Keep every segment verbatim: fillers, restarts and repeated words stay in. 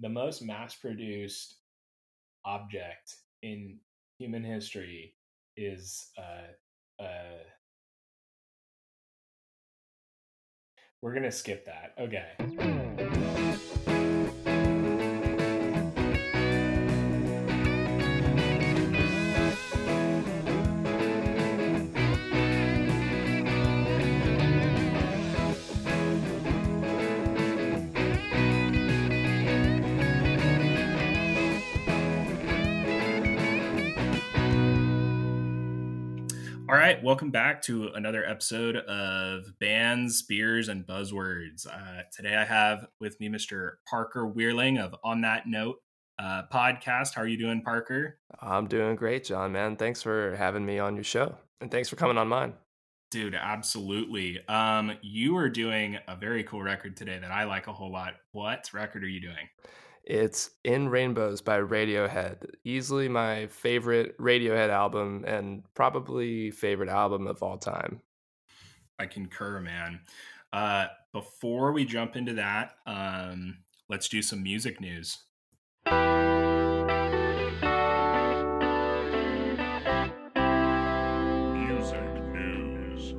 the most mass-produced object in human history is uh uh we're gonna skip that. Okay. All right, welcome back to another episode of Bands, Beers, and Buzzwords. Uh, today I have with me Mister Parker Wehrling of On That Note uh, podcast. How are you doing, Parker? I'm doing great, John, man. Thanks for having me on your show, and thanks for coming on mine. Dude, absolutely. Um, you are doing a very cool record today that I like a whole lot. What record are you doing? It's In Rainbows by Radiohead, easily my favorite Radiohead album and probably favorite album of all time. I concur, man. Uh, before we jump into that, um, let's do some music news. Music news.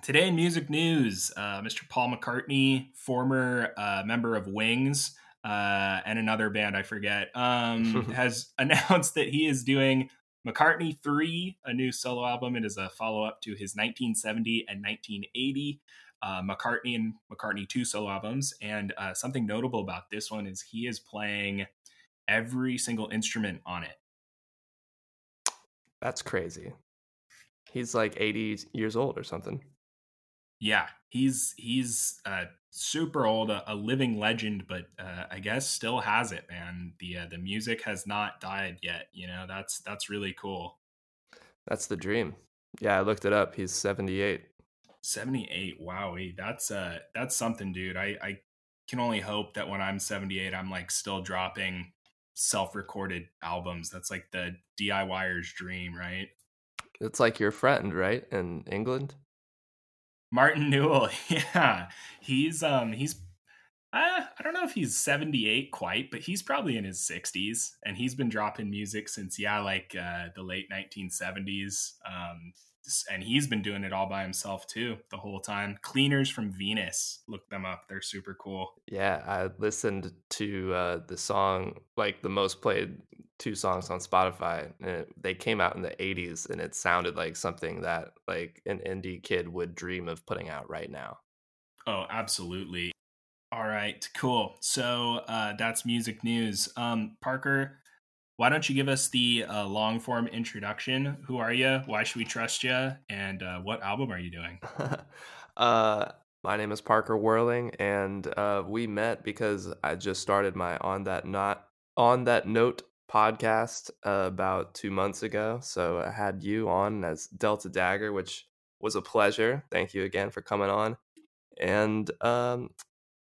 Today in music news, uh, Mister Paul McCartney, former uh, member of Wings, uh and another band I forget, um has announced that he is doing McCartney three, a new solo album. It is a follow-up to his nineteen seventy and nineteen eighty uh McCartney and McCartney two solo albums, and uh something notable about this one is he is playing every single instrument on it. That's crazy. He's like eighty years old or something. Yeah, he's he's uh super old, a, a living legend, but uh, I guess still has it, man. The uh, the music has not died yet. You know, that's that's really cool. That's the dream. Yeah, I looked it up. He's seventy-eight. seventy-eight. Wowie, that's uh that's something, dude. I I can only hope that when I'm seventy-eight, I'm like still dropping self-recorded albums. That's like the D I Y er's dream, right? It's like your friend, right, in England. Martin Newell, yeah, he's um he's uh, I don't know if he's seventy-eight quite, but he's probably in his sixties, and he's been dropping music since yeah like uh, the late nineteen seventies, um and he's been doing it all by himself too the whole time. Cleaners from Venus, look them up, they're super cool. Yeah, I listened to uh, the song, like the most played two songs on Spotify, and it, they came out in the eighties, and it sounded like something that like an indie kid would dream of putting out right now. Oh, absolutely. All right, cool. So uh, that's music news. Um, Parker, why don't you give us the uh, long form introduction? Who are you? Why should we trust you? And uh, what album are you doing? uh, my name is Parker Wehrling, and uh, we met because I just started my On That Not On That Note podcast uh, about two months ago. So I had you on as Delta Dagger, which was a pleasure. Thank you again for coming on. And um,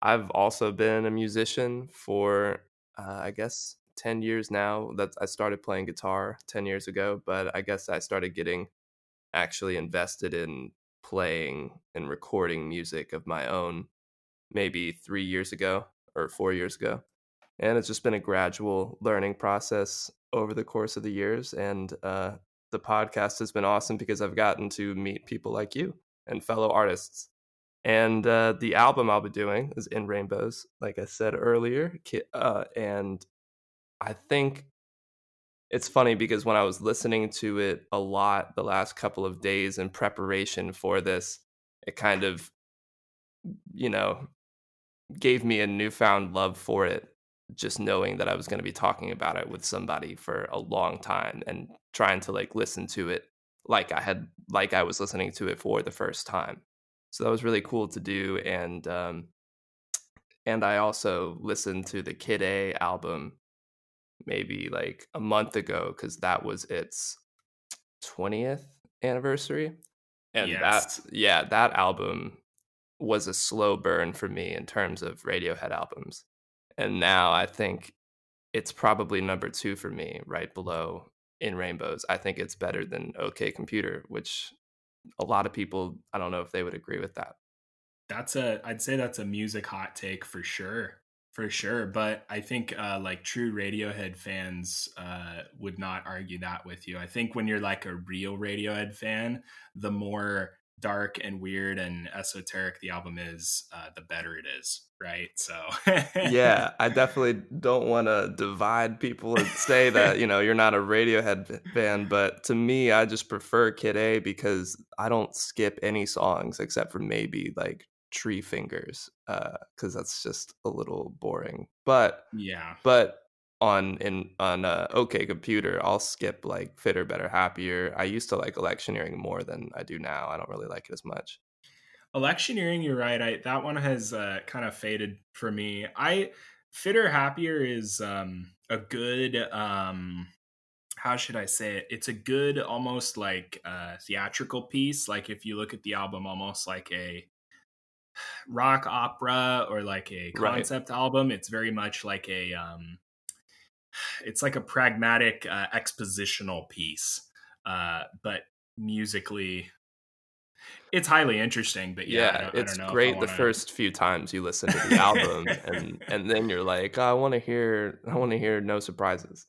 I've also been a musician for, uh, I guess, ten years now. That I started playing guitar ten years ago, but I guess I started getting actually invested in playing and recording music of my own maybe three years ago or four years ago. And it's just been a gradual learning process over the course of the years. And uh, the podcast has been awesome because I've gotten to meet people like you and fellow artists. And uh, the album I'll be doing is In Rainbows, like I said earlier. Uh, and I think it's funny because when I was listening to it a lot the last couple of days in preparation for this, it kind of, you know, gave me a newfound love for it. Just knowing that I was going to be talking about it with somebody for a long time and trying to like listen to it like I had, like I was listening to it for the first time. So that was really cool to do. And, um, and I also listened to the Kid A album maybe like a month ago, cause that was its twentieth anniversary. And yes. that, yeah, that album was a slow burn for me in terms of Radiohead albums. And now I think it's probably number two for me, right below In Rainbows. I think it's better than OK Computer, which a lot of people, I don't know if they would agree with that. That's a, I'd say that's a music hot take for sure. For sure. But I think uh, like true Radiohead fans uh, would not argue that with you. I think when you're like a real Radiohead fan, the more dark and weird and esoteric the album is, uh, the better it is. Right. So, yeah, I definitely don't want to divide people and say that, you know, you're not a Radiohead fan. But to me, I just prefer Kid A because I don't skip any songs except for maybe like Tree Fingers, uh because that's just a little boring. But yeah, but on in on uh OK Computer, I'll skip like Fitter, Better, Happier. I used to like electioneering more than I do now. I don't really like it as much. Electioneering, you're right. I that one has uh kind of faded for me. I Fitter, Happier is um a good um how should I say it? It's a good almost like uh theatrical piece. Like if you look at the album almost like a rock opera or like a concept right. album, it's very much like a um it's like a pragmatic uh, expositional piece, uh but musically it's highly interesting. But yeah, yeah I don't, it's I don't know great wanna... the first few times you listen to the album and and then you're like, oh, I want to hear I want to hear No Surprises.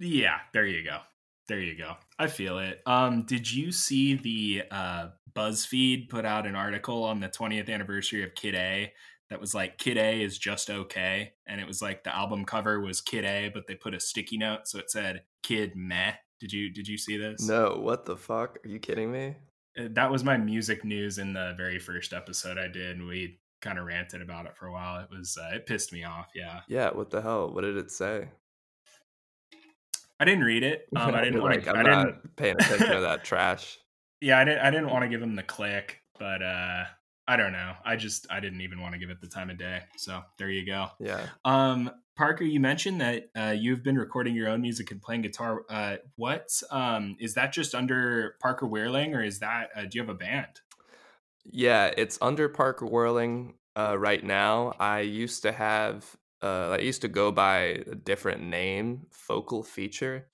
Yeah, there you go. There you go. I feel it. Um, did you see the uh, BuzzFeed put out an article on the twentieth anniversary of Kid A that was like, Kid A is just okay? And it was like the album cover was Kid A, but they put a sticky note. So it said Kid Meh. Did you did you see this? No. What the fuck? Are you kidding me? That was my music news in the very first episode I did. And we kind of ranted about it for a while. It was uh, it pissed me off. Yeah. Yeah. What the hell? What did it say? I didn't read it. Um, I didn't like, want to. I'm I didn't paying attention to that trash. Yeah, I didn't. I didn't want to give them the click, but uh, I don't know. I just I didn't even want to give it the time of day. So there you go. Yeah. Um, Parker, you mentioned that uh, you've been recording your own music and playing guitar. Uh, what um, is that? Just under Parker Wehrling, or is that? Uh, do you have a band? Yeah, it's under Parker Wehrling uh, right now. I used to have. Uh, I used to go by a different name, Focal Feature.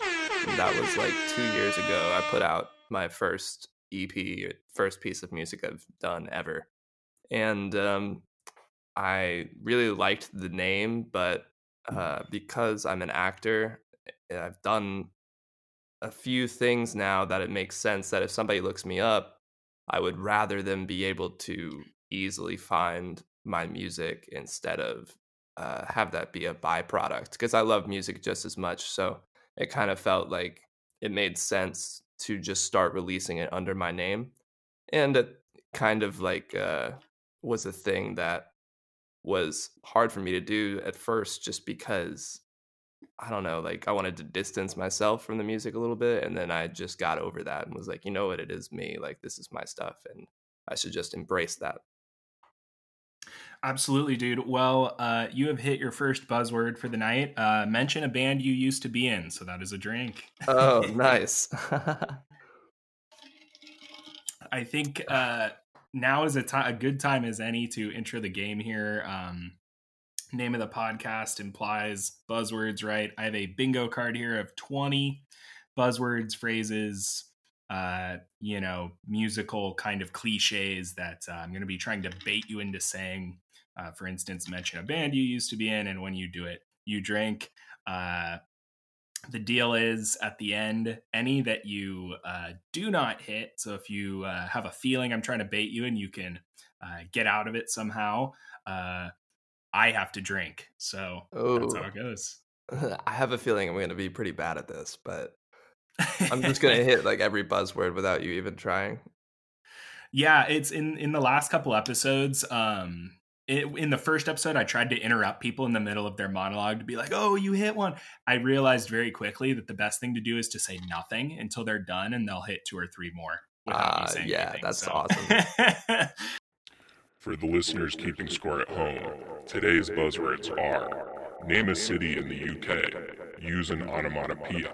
And that was like two years ago. I put out my first E P, first piece of music I've done ever. And um, I really liked the name, but uh, because I'm an actor, I've done a few things now that it makes sense that if somebody looks me up, I would rather them be able to easily find my music instead of Uh, have that be a byproduct, because I love music just as much. So it kind of felt like it made sense to just start releasing it under my name. And it kind of like uh, was a thing that was hard for me to do at first, just because, I don't know, like I wanted to distance myself from the music a little bit. And then I just got over that and was like, you know what, it is me. Like, this is my stuff and I should just embrace that. Absolutely, dude. Well, uh, you have hit your first buzzword for the night. Uh, mention a band you used to be in. So that is a drink. Oh, nice. I think uh, now is a, t- a good time as any to enter the game here. Um, name of the podcast implies buzzwords, right? I have a bingo card here of twenty buzzwords, phrases, uh you know, musical kind of cliches that uh, I'm going to be trying to bait you into saying. Uh, for instance, mention a band you used to be in, and when you do it, you drink. Uh, the deal is, at the end, any that you uh, do not hit, so if you uh, have a feeling I'm trying to bait you and you can uh, get out of it somehow, uh, I have to drink. So oh. That's how it goes. I have a feeling I'm going to be pretty bad at this, but I'm just going to hit like every buzzword without you even trying. Yeah, it's in, in the last couple episodes. Um, it, in the first episode, I tried to interrupt people in the middle of their monologue to be like, oh, you hit one. I realized very quickly that the best thing to do is to say nothing until they're done, and they'll hit two or three more. Uh, yeah, anything, that's so. Awesome. For the listeners keeping score at home, today's buzzwords are: name a city in the U K, use an onomatopoeia,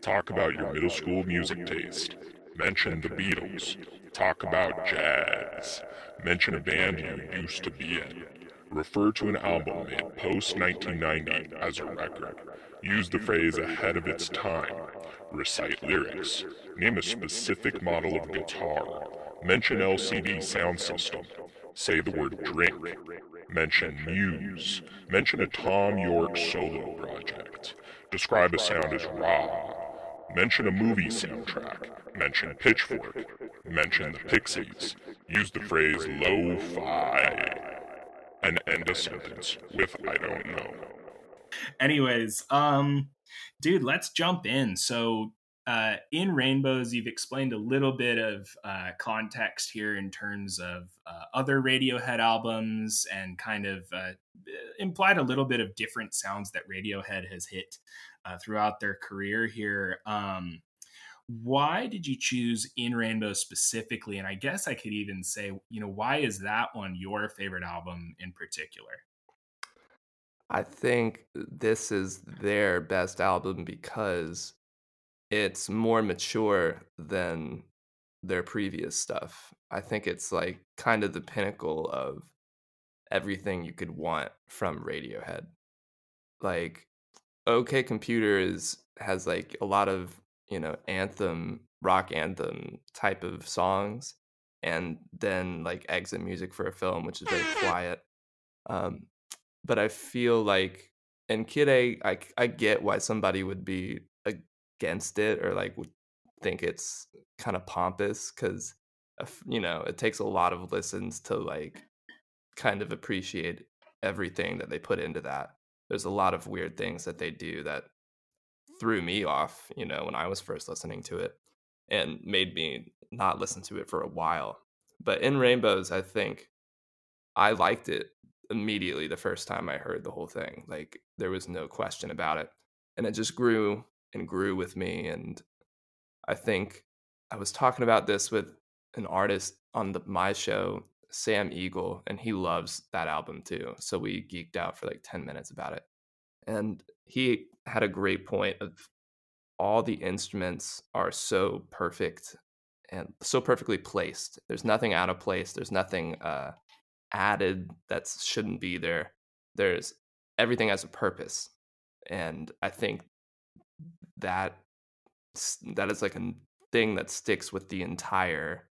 talk about your middle school music taste, mention the Beatles, talk about jazz, mention a band you used to be in, refer to an album made post-nineteen ninety as a record, use the phrase ahead of its time, recite lyrics, name a specific model of guitar, mention L C D sound system, say the word drink, Mention Muse. Mention a Thom Yorke solo project. Describe a sound as raw. Mention a movie soundtrack. Mention Pitchfork. Mention the Pixies. Use the phrase lo-fi. And end a sentence with I don't know. Anyways, um, dude, let's jump in. So uh, in Rainbows, you've explained a little bit of uh, context here in terms of uh, other Radiohead albums and kind of uh, implied a little bit of different sounds that Radiohead has hit uh, throughout their career here. Um, why did you choose In Rainbows specifically? And I guess I could even say, you know, why is that one your favorite album in particular? I think this is their best album because it's more mature than their previous stuff. I think it's like kind of the pinnacle of everything you could want from Radiohead. Like OK Computer is, has like a lot of, you know, anthem, rock anthem type of songs, and then like exit music for a film, which is very quiet. Um, but I feel like, and Kid A, I, I get why somebody would be against it or like would think it's kind of pompous, because, you know, it takes a lot of listens to like kind of appreciate everything that they put into that. There's a lot of weird things that they do that threw me off, you know, when I was first listening to it, and made me not listen to it for a while. But In Rainbows, I think I liked it immediately the first time I heard the whole thing. Like, there was no question about it. And it just grew and grew with me. And I think I was talking about this with an artist on the, my show, Sam Eagle, and he loves that album too. So we geeked out for like ten minutes about it. And he had a great point of all the instruments are so perfect and so perfectly placed. There's nothing out of place. There's nothing uh, added that shouldn't be there. There's everything has a purpose. And I think that that is like a thing that sticks with the entire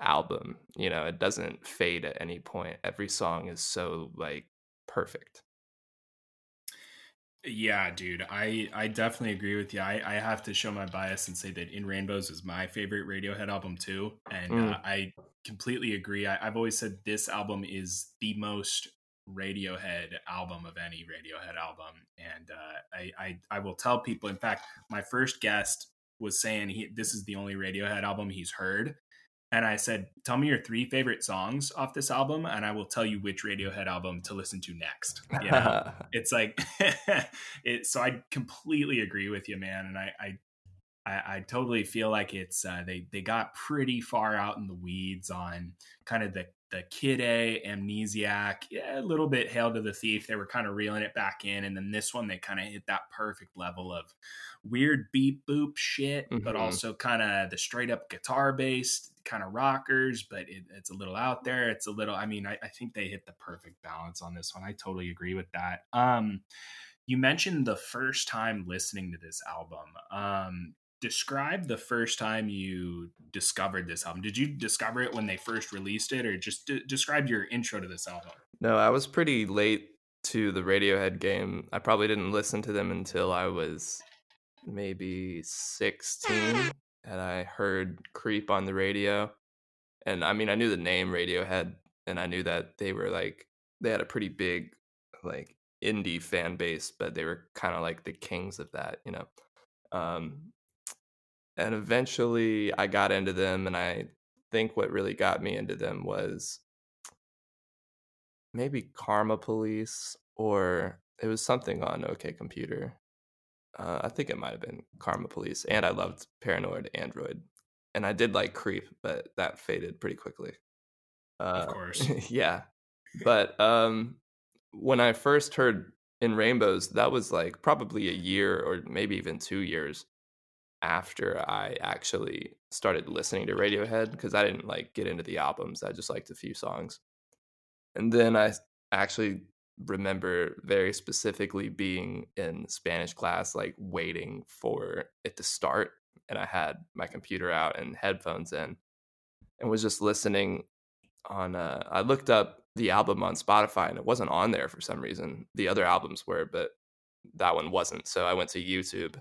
album. You know, it doesn't fade at any point. Every song is so like perfect. Yeah, dude, I, I definitely agree with you. I, I have to show my bias and say that In Rainbows is my favorite Radiohead album too. And mm. uh, I completely agree. I, I've always said this album is the most Radiohead album of any Radiohead album. And uh, I, I, I will tell people, in fact, my first guest was saying he, this is the only Radiohead album he's heard. And I said, tell me your three favorite songs off this album, and I will tell you which Radiohead album to listen to next. You know? It's like, it, so I completely agree with you, man. And I, I, I, I totally feel like it's uh, they they got pretty far out in the weeds on kind of the the Kid A, Amnesiac, yeah, a little bit Hail to the Thief. They were kind of reeling it back in, and then this one they kind of hit that perfect level of weird beep boop shit, mm-hmm. but also kind of the straight up guitar based kind of rockers, but it, it's a little out there. It's a little, I mean, I, I think they hit the perfect balance on this one. I totally agree with that. Um, you mentioned the first time listening to this album. Um, describe the first time you discovered this album. Did you discover it when they first released it, or just d- describe your intro to this album? No, I was pretty late to the Radiohead game. I probably didn't listen to them until I was maybe sixteen. And I heard Creep on the radio. And I mean, I knew the name Radiohead, and I knew that they were like, they had a pretty big like indie fan base, but they were kind of like the kings of that, you know? Um, and eventually I got into them, and I think what really got me into them was maybe Karma Police, or it was something on OK Computer. Uh, I think it might have been Karma Police, and I loved Paranoid Android, and I did like Creep, but that faded pretty quickly. Uh, of course, yeah. But um, when I first heard In Rainbows, that was like probably a year or maybe even two years after I actually started listening to Radiohead, because I didn't like get into the albums. I just liked a few songs, and then I actually remember very specifically being in Spanish class, like waiting for it to start, and I had my computer out and headphones in, and was just listening on uh I looked up the album on Spotify, and it wasn't on there for some reason. The other albums were, but that one wasn't. So I went to YouTube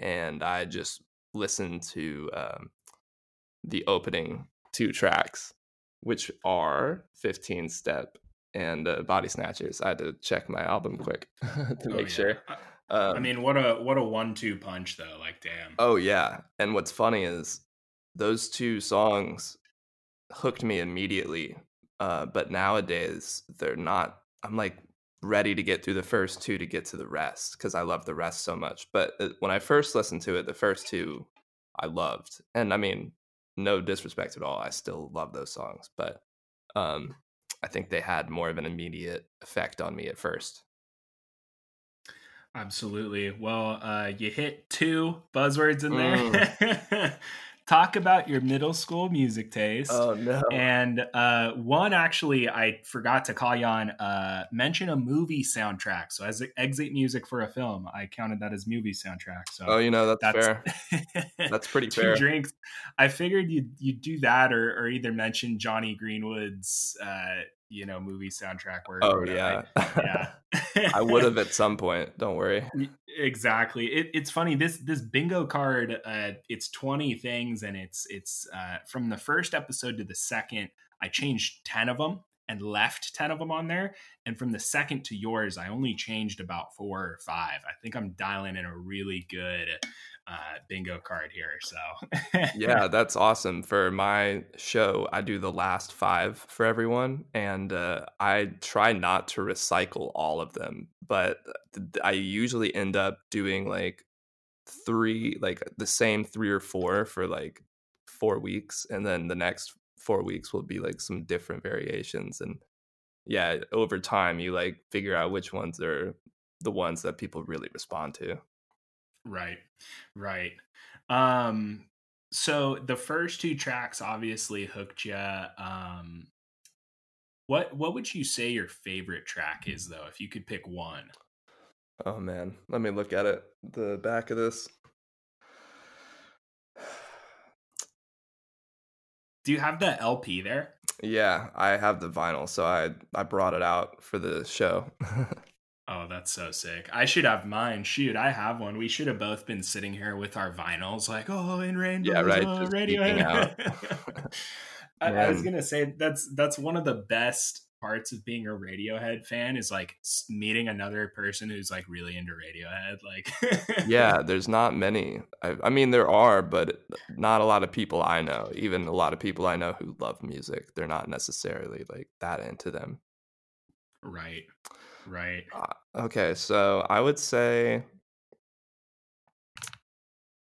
and I just listened to um, the opening two tracks, which are fifteen step and uh, Body Snatchers. I had to check my album quick to make oh, yeah. sure. Um, I mean, what a what a one two punch, though. Like, damn. Oh, yeah. And what's funny is those two songs hooked me immediately. Uh, but nowadays, they're not. I'm like ready to get through the first two to get to the rest because I love the rest so much. But when I first listened to it, the first two I loved. And I mean, no disrespect at all. I still love those songs. But um, I think they had more of an immediate effect on me at first. Absolutely. Well, uh, you hit two buzzwords in there. Mm. Talk about your middle school music taste. Oh, no. And uh, one, actually, I forgot to call you on, uh, mention a movie soundtrack. So as exit music for a film, I counted that as movie soundtrack. So oh, you know, that's, that's fair. That's pretty two fair. Drinks. I figured you'd, you'd do that or, or either mention Johnny Greenwood's, uh, you know, movie soundtrack work. Oh, yeah. I, yeah. I would have at some point. Don't worry. Exactly. It, it's funny. This this bingo card, uh, it's twenty things, and it's it's uh, from the first episode to the second, I changed ten of them and left ten of them on there. And from the second to yours, I only changed about four or five. I think I'm dialing in a really good uh, bingo card here. So yeah, that's awesome. For my show, I do the last five for everyone. And uh, I try not to recycle all of them, but I usually end up doing like three, like the same three or four for like four weeks. And then the next four weeks will be like some different variations. And yeah, over time you like figure out which ones are the ones that people really respond to. Right. Right. Um, so the first two tracks obviously hooked you. Um, what, what would you say your favorite track is, though, if you could pick one? Oh man, let me look at it. The back of this. Do you have the L P there? Yeah, I have the vinyl, so I, I brought it out for the show. Oh, that's so sick. I should have mine. Shoot, I have one. We should have both been sitting here with our vinyls like, oh, In Rainbows, yeah, right. Oh, Radiohead. I, I was going to say, that's that's one of the best parts of being a Radiohead fan is like meeting another person who's like really into Radiohead. Like, yeah, there's not many. I, I mean, there are, but not a lot of people I know. Even a lot of people I know who love music, they're not necessarily like that into them. Right. Right. Uh, okay, so I would say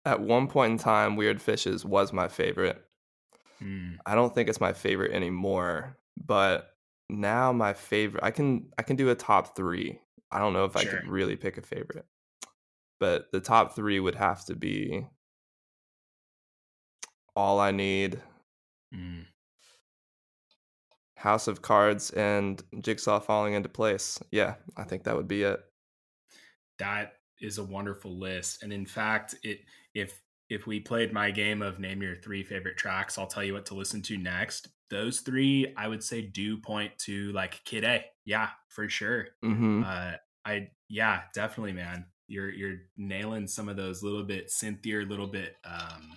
at one point in time, Weird Fishes was my favorite. Mm. I don't think it's my favorite anymore, but now my favorite, I can I can do a top three. I don't know if sure. I could really pick a favorite, but the top three would have to be All I Need, mm. House of Cards, and Jigsaw Falling Into Place. Yeah, I think that would be it. That is a wonderful list. And in fact, it if if we played my game of name your three favorite tracks, I'll tell you what to listen to next. Those three, I would say, do point to like Kid A. Yeah, for sure. Mm-hmm. Uh, I yeah, definitely, man. You're you're nailing some of those little bit synthier, little bit um,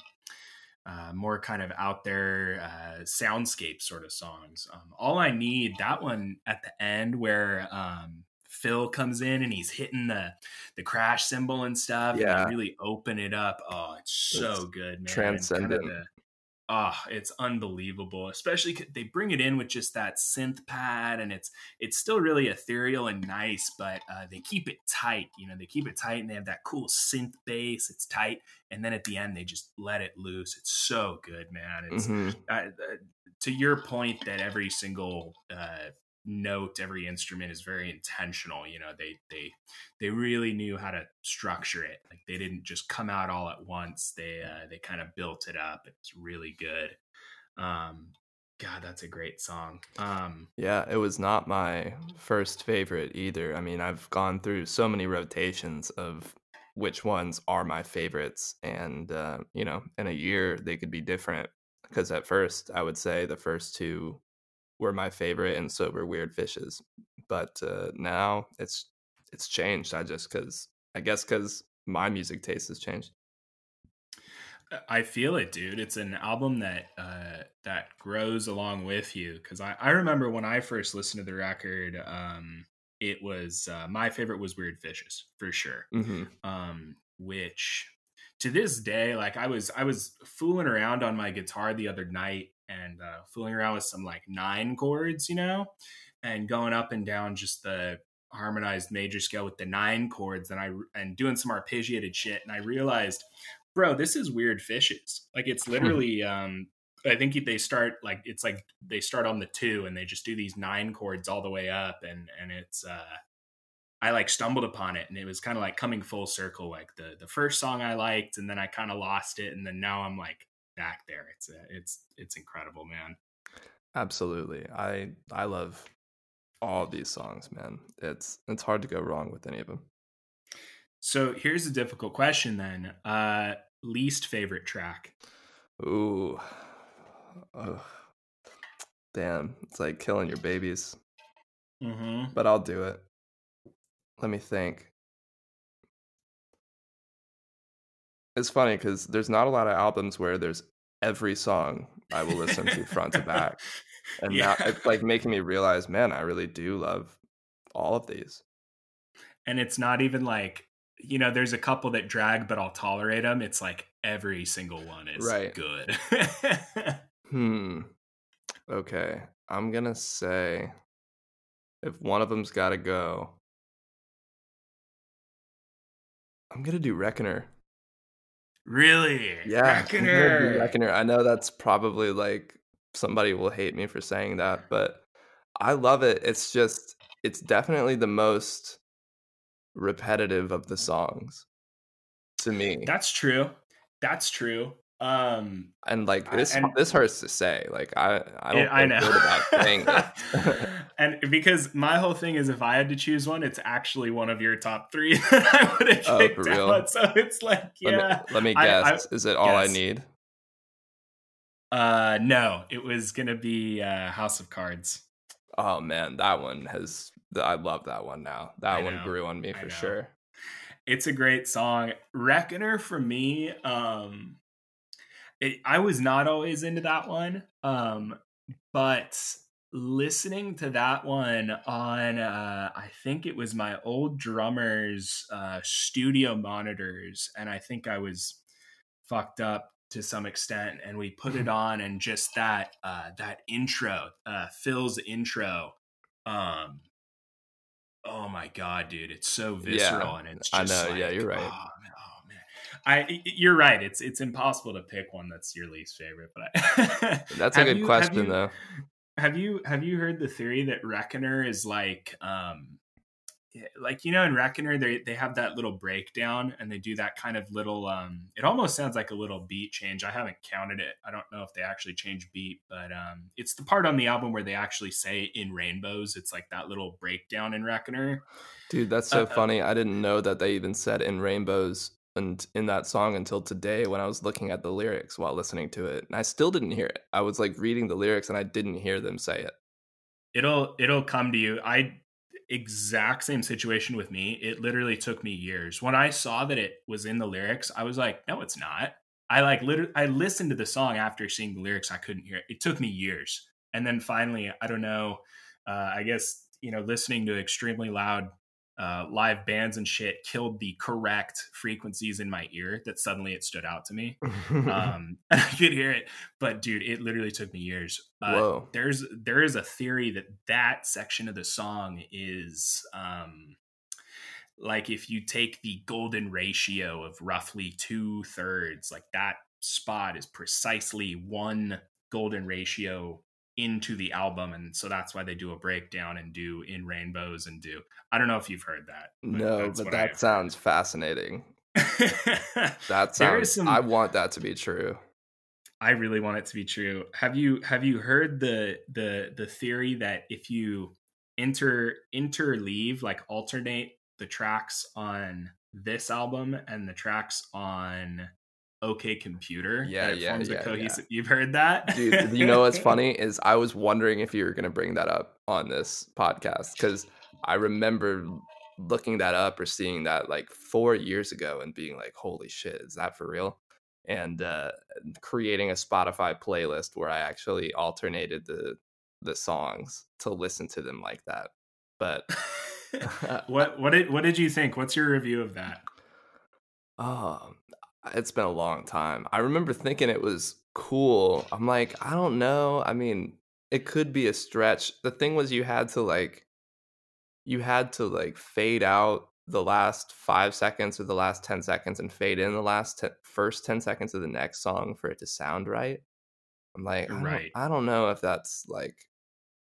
Uh, more kind of out there uh, soundscape sort of songs. Um, All I Need, that one at the end where um, Phil comes in and he's hitting the the crash cymbal and stuff. Yeah. And really open it up. Oh, it's so it's good, man. Transcendent. Kind of the, oh, it's unbelievable. Especially they bring it in with just that synth pad, and it's it's still really ethereal and nice, but uh, they keep it tight. You know, they keep it tight, and they have that cool synth bass. It's tight, and then at the end they just let it loose. It's so good, man. It's mm-hmm. uh, uh, to your point that every single uh, note, every instrument is very intentional. You know, they they they really knew how to structure it. Like they didn't just come out all at once. They uh, they kind of built it up. It's really good. Um, God, that's a great song. Um, yeah, it was not my first favorite either. I mean, I've gone through so many rotations of which ones are my favorites, and uh, you know, in a year they could be different. Because at first, I would say the first two were my favorite and Sober Weird Fishes. But uh, now it's it's changed. I just because I guess because my music taste has changed. I feel it, dude. It's an album that uh, that grows along with you. Because I, I remember when I first listened to the record, um, it was uh, my favorite was Weird Fishes for sure. Mm-hmm. Um, which to this day, like I was I was fooling around on my guitar the other night and uh, fooling around with some like nine chords, you know, and going up and down just the harmonized major scale with the nine chords, and I and doing some arpeggiated shit, and I realized. Bro, this is Weird Fishes. Like it's literally, um, I think they start like, it's like they start on the two and they just do these nine chords all the way up. And, and it's, uh, I like stumbled upon it and it was kind of like coming full circle. Like the, the first song I liked and then I kind of lost it. And then now I'm like back there. It's, a, it's, it's incredible, man. Absolutely. I, I love all these songs, man. It's, it's hard to go wrong with any of them. So here's a difficult question then. Uh, least favorite track. Ooh. Oh. Damn. It's like killing your babies. Mm-hmm. But I'll do it. Let me think. It's funny because there's not a lot of albums where there's every song I will listen to front to back. And yeah. Now it's like making me realize, man, I really do love all of these. And it's not even like, you know, there's a couple that drag, but I'll tolerate them. It's like every single one is right. Good. hmm. Okay. I'm going to say if one of them's got to go, I'm going to do Reckoner. Really? Yeah. Reckoner. Reckoner. I know that's probably like somebody will hate me for saying that, but I love it. It's just, it's definitely the most repetitive of the songs to me. That's true that's true um and like this I, and this hurts to say, like i i don't I know good about saying it. And because my whole thing is if I had to choose one, it's actually one of your top three that I would have picked. Oh, for real? Out. So it's like, yeah, let me, let me guess. I, I, is it all yes. I need uh no it was gonna be uh House of Cards. Oh man, that one has I love that one now. That I one know, grew on me for sure. It's a great song. Reckoner for me, um, it, I was not always into that one, um, but listening to that one on, uh, I think it was my old drummer's uh, studio monitors, and I think I was fucked up to some extent, and we put it on, and just that uh, that intro, uh, Phil's intro, um, oh my god, dude! It's so visceral, yeah, and it's just I know. Like, yeah, you're right. Oh, oh man, I you're right. It's it's impossible to pick one that's your least favorite, but I, that's a good you, question, have you, though. Have you have you heard the theory that Reckoner is like, um, like you know, in Reckoner they they have that little breakdown and they do that kind of little. Um, it almost sounds like a little beat change. I haven't counted it. I don't know if they actually change beat, but um, it's the part on the album where they actually say "In Rainbows." It's like that little breakdown in Reckoner. Dude, that's so uh, funny. I didn't know that they even said "In Rainbows" and in that song until today when I was looking at the lyrics while listening to it, and I still didn't hear it. I was like reading the lyrics and I didn't hear them say it. It'll it'll come to you. I. Exact same situation with me. It literally took me years. When I saw that it was in the lyrics, I was like, no, it's not. I like literally, I listened to the song after seeing the lyrics. I couldn't hear it. It took me years. And then finally, I don't know, uh, I guess, you know, listening to extremely loud uh, live bands and shit killed the correct frequencies in my ear that suddenly it stood out to me. um, I could hear it, but dude, it literally took me years. Uh, there's, there is a theory that that section of the song is, um, like if you take the golden ratio of roughly two thirds, like that spot is precisely one golden ratio into the album, and so that's why they do a breakdown and do In Rainbows and do I don't know if you've heard that, but no but that I've sounds heard. Fascinating. That sounds some, I want that to be true. I really want it to be true. Have you have you heard the the the theory that if you inter interleave like alternate the tracks on this album and the tracks on OK Computer. Yeah, that it yeah, forms yeah, a cohesive, yeah. You've heard that? Dude, you know what's funny is I was wondering if you were going to bring that up on this podcast, because I remember looking that up or seeing that like four years ago and being like, holy shit, is that for real? And uh, creating a Spotify playlist where I actually alternated the the songs to listen to them like that. But what what did what did you think? What's your review of that? Oh, it's been a long time. I remember thinking it was cool. I'm like, I don't know. I mean, it could be a stretch. The thing was, you had to like, you had to like fade out the last five seconds or the last ten seconds and fade in the last te- first ten seconds of the next song for it to sound right. I'm like, I don't, right. I don't know if that's like,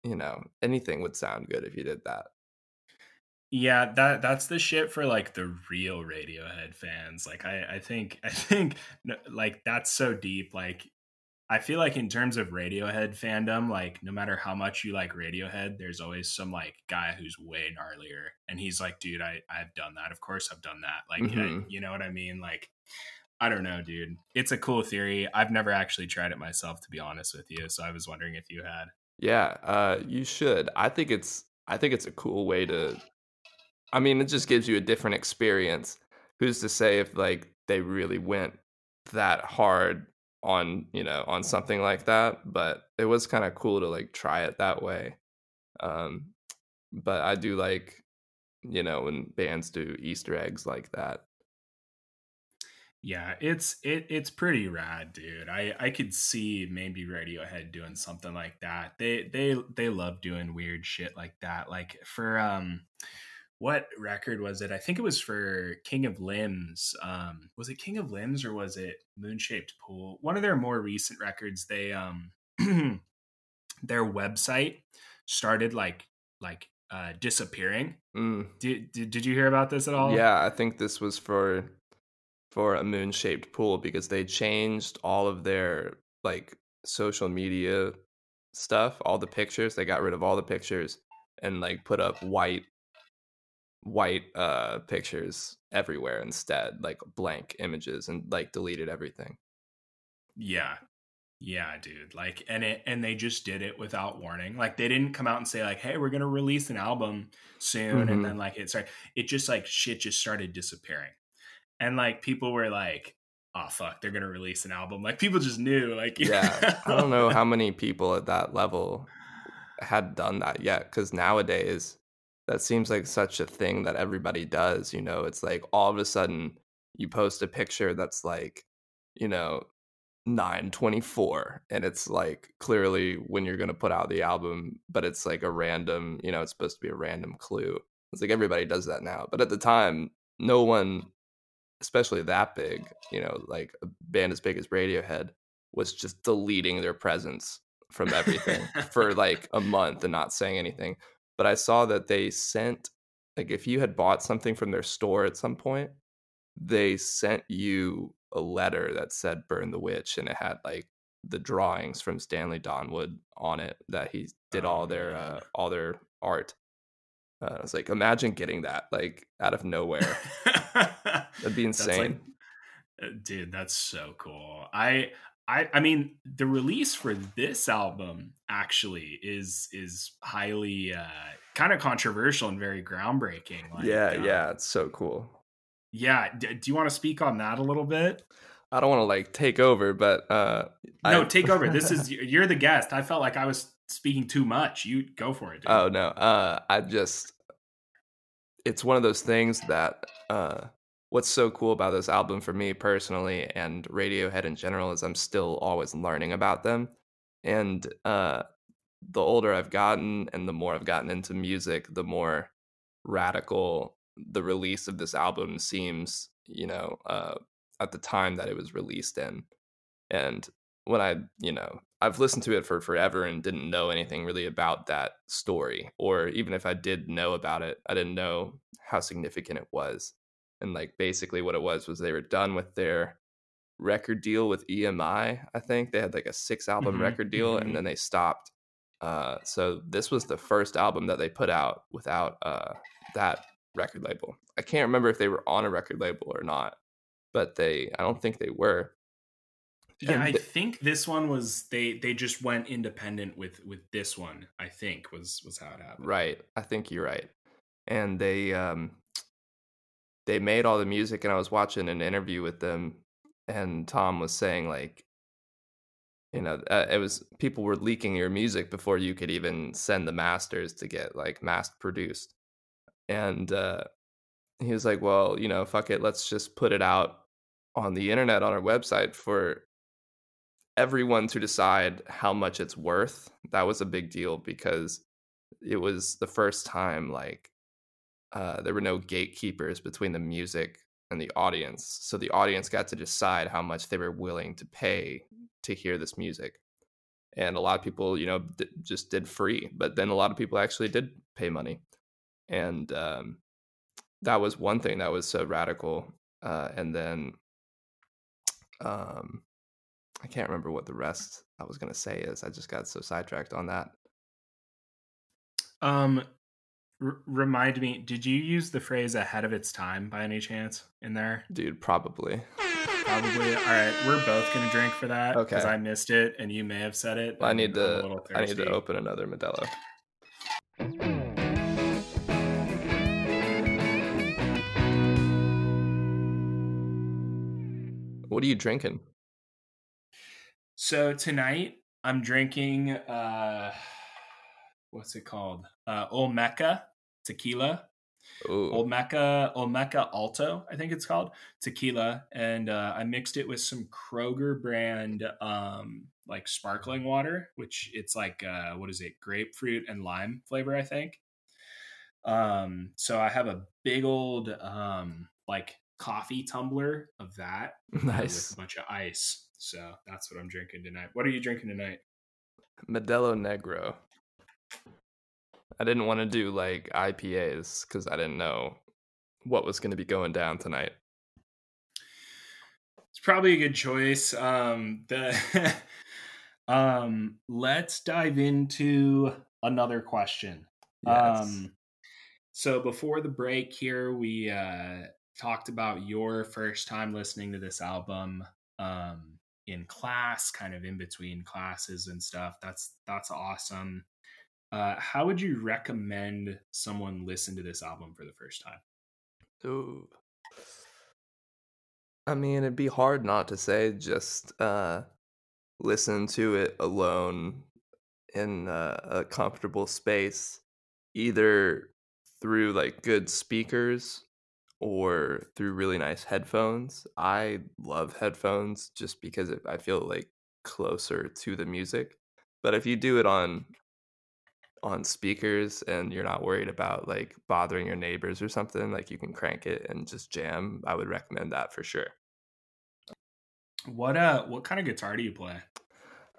you know, anything would sound good if you did that. Yeah, that that's the shit for like the real Radiohead fans. Like, I, I think, I think, like that's so deep. Like, I feel like in terms of Radiohead fandom, like no matter how much you like Radiohead, there's always some like guy who's way gnarlier, and he's like, dude, I I've done that. Of course, I've done that. Like, mm-hmm. I, you know what I mean? Like, I don't know, dude. It's a cool theory. I've never actually tried it myself, to be honest with you. So I was wondering if you had. Yeah, uh, you should. I think it's I think it's a cool way to. I mean, it just gives you a different experience. Who's to say if like they really went that hard on, you know, on something like that, but it was kind of cool to like try it that way. Um, but I do like, you know, when bands do Easter eggs like that. Yeah, it's it it's pretty rad, dude. I, I could see maybe Radiohead doing something like that. They they they love doing weird shit like that. Like for um what record was it? I think it was for King of Limbs. Um, was it King of Limbs or was it Moon Shaped Pool? One of their more recent records, they um, their website started like like uh, disappearing. Mm. Did, did did you hear about this at all? Yeah, I think this was for for A Moon Shaped Pool, because they changed all of their like social media stuff, all the pictures. They got rid of all the pictures and like put up white. white uh pictures everywhere instead, like blank images, and like deleted everything. Yeah. Yeah, dude. Like, and it, and they just did it without warning. Like they didn't come out and say like, hey, we're going to release an album soon. Mm-hmm. And then like, it started, it just like shit just started disappearing. And like, people were like, oh fuck, they're going to release an album. Like people just knew like, yeah, know? I don't know how many people at that level had done that yet. 'Cause nowadays, that seems like such a thing that everybody does, you know. It's like all of a sudden you post a picture that's like, you know, nine twenty-four, and it's like clearly when you're going to put out the album, but it's like a random, you know, it's supposed to be a random clue. It's like everybody does that now. But at the time, no one, especially that big, you know, like a band as big as Radiohead, was just deleting their presence from everything for like a month and not saying anything. But I saw that they sent, like if you had bought something from their store at some point, they sent you a letter that said Burn the Witch, and it had like the drawings from Stanley Donwood on it that he did all their uh, all their art. Uh, I was like, imagine getting that like out of nowhere. That'd be insane. That's like, dude, that's so cool. I I, I mean, the release for this album actually is is highly uh, kind of controversial and very groundbreaking. Like, yeah, uh, yeah, it's so cool. Yeah, D- do you want to speak on that a little bit? I don't want to like take over, but uh, no, I... take over. This is you're the guest. I felt like I was speaking too much. You go for it, dude. Oh no, uh, I just it's one of those things that. Uh, What's so cool about this album for me personally and Radiohead in general is I'm still always learning about them. And uh, the older I've gotten and the more I've gotten into music, the more radical the release of this album seems, you know, uh, at the time that it was released in. And when I, you know, I've listened to it for forever and didn't know anything really about that story. Or even if I did know about it, I didn't know how significant it was. And like basically what it was was they were done with their record deal with E M I. I think they had like a six album mm-hmm. record deal, mm-hmm. and then they stopped. Uh, so this was the first album that they put out without uh, that record label. I can't remember if they were on a record label or not, but they I don't think they were. Yeah, and I th- think this one was they they just went independent with with this one, I think was was how it happened. Right. I think you're right. And they um they made all the music, and I was watching an interview with them, and Thom was saying, like, you know, uh, it was people were leaking your music before you could even send the masters to get like mass produced. And uh, he was like, well, you know, fuck it. Let's just put it out on the internet, on our website for everyone to decide how much it's worth. That was a big deal because it was the first time like uh, there were no gatekeepers between the music and the audience. So the audience got to decide how much they were willing to pay to hear this music. And a lot of people, you know, d- just did free, but then a lot of people actually did pay money. And um, that was one thing that was so radical. Uh, and then um, I can't remember what the rest I was going to say is. I just got so sidetracked on that. Um, r- remind me, did you use the phrase ahead of its time by any chance in there? Dude, probably. Probably. All right, we're both gonna drink for that because okay. I missed it, and you may have said it. Well, I need to. I need to open another Modelo. What are you drinking? So tonight I'm drinking. Uh, what's it called? Uh, Olmeca tequila. Ooh. Olmeca Olmeca Alto, I think it's called, tequila, and uh, I mixed it with some Kroger brand um, like sparkling water, which it's like uh, what is it, grapefruit and lime flavor, I think. Um, so I have a big old um, like coffee tumbler of that, nice, with a bunch of ice. So that's what I'm drinking tonight. What are you drinking tonight? Modelo Negro. I didn't want to do like I P As because I didn't know what was going to be going down tonight. It's probably a good choice. Um, the um, let's dive into another question. Yes. Um, so before the break here, we uh, talked about your first time listening to this album um, in class, kind of in between classes and stuff. That's that's awesome. Uh, how would you recommend someone listen to this album for the first time? Ooh. I mean, it'd be hard not to say just uh, listen to it alone in uh, a comfortable space, either through like good speakers or through really nice headphones. I love headphones just because it, I feel like closer to the music. But if you do it on on speakers and you're not worried about like bothering your neighbors or something, like you can crank it and just jam, I would recommend that for sure. What uh what kind of guitar do you play?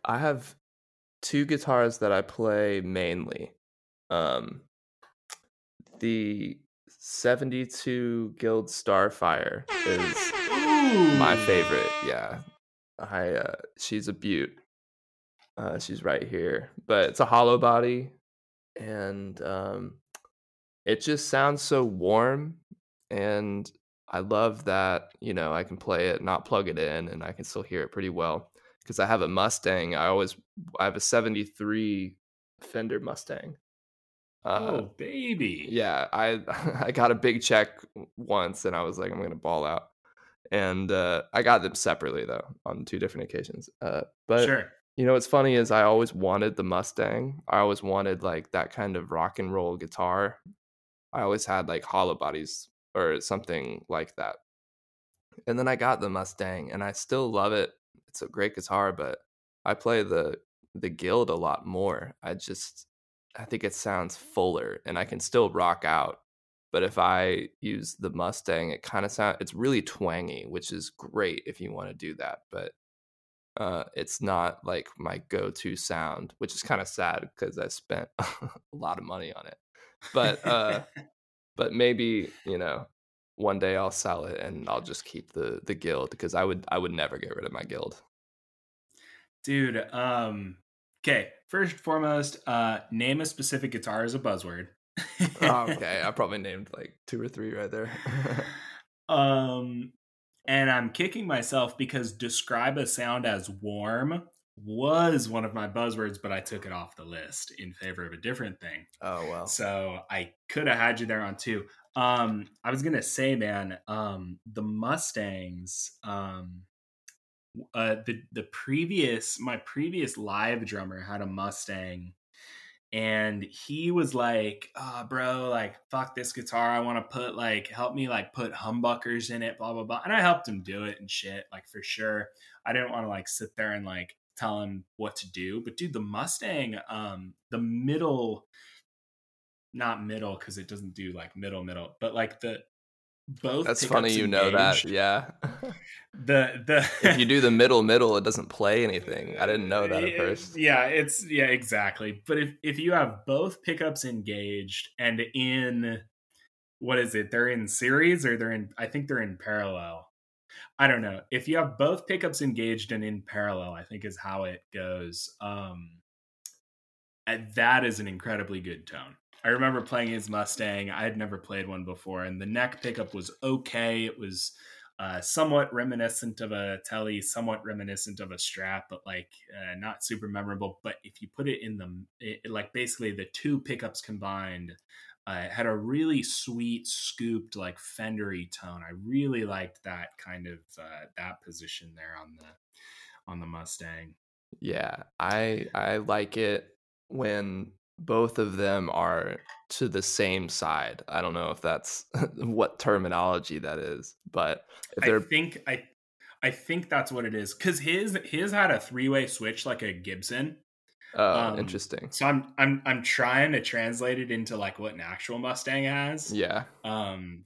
I have two guitars that I play mainly. Um the seventy-two Guild Starfire is Ooh. my favorite. Yeah. I uh she's a beaut. Uh, she's right here, but it's a hollow body, and um, it just sounds so warm, and I love that, you know, I can play it, not plug it in, and I can still hear it pretty well, because I have a Mustang. I always, I have a seventy-three Fender Mustang. Uh, oh, baby. Yeah, I I got a big check once, and I was like, I'm going to ball out, and uh, I got them separately, though, on two different occasions. Uh, but sure. You know, what's funny is I always wanted the Mustang. I always wanted like that kind of rock and roll guitar. I always had like hollow bodies or something like that. And then I got the Mustang and I still love it. It's a great guitar, but I play the the Guild a lot more. I just, I think it sounds fuller and I can still rock out. But if I use the Mustang, it kind of sounds, it's really twangy, which is great if you want to do that. But Uh, it's not like my go-to sound, which is kind of sad because I spent a lot of money on it. But uh, but maybe, you know, one day I'll sell it and I'll just keep the the Guild because I would I would never get rid of my Guild. Dude, um, okay. First and foremost, uh, name a specific guitar as a buzzword. Oh, okay, I probably named like two or three right there. um. And I'm kicking myself because describe a sound as warm was one of my buzzwords, but I took it off the list in favor of a different thing. Oh, well. So I could have had you there on two. Um, I was going to say, man, um, the Mustangs, um, uh, the, the previous, my previous live drummer had a Mustang. And he was like, oh, bro, like, fuck this guitar. I want to put, like, help me, like, put humbuckers in it, blah, blah, blah. And I helped him do it and shit, like, for sure. I didn't want to, like, sit there and, like, tell him what to do. But, dude, the Mustang, um, the middle, not middle, because it doesn't do, like, middle, middle. But, like, the both. That's funny you know that, yeah. the the If you do the middle middle, it doesn't play anything. I didn't know that at first. Yeah, it's yeah, exactly. But if, if you have both pickups engaged and in, what is it? They're in series or they're in, I think they're in parallel. I don't know. If you have both pickups engaged and in parallel, I think is how it goes. Um, that is an incredibly good tone. I remember playing his Mustang. I had never played one before, and the neck pickup was okay. It was uh, somewhat reminiscent of a Tele, somewhat reminiscent of a Strat, but like uh, not super memorable. But if you put it in the, it, like basically the two pickups combined, uh, it had a really sweet scooped like Fender-y tone. I really liked that kind of uh, that position there on the on the Mustang. Yeah, I I like it when both of them are to the same side. I don't know if that's what terminology that is, but if they're... I think I, I think that's what it is. Because his his had a three way switch like a Gibson. Oh, um, interesting. So I'm I'm I'm trying to translate it into like what an actual Mustang has. Yeah. Um,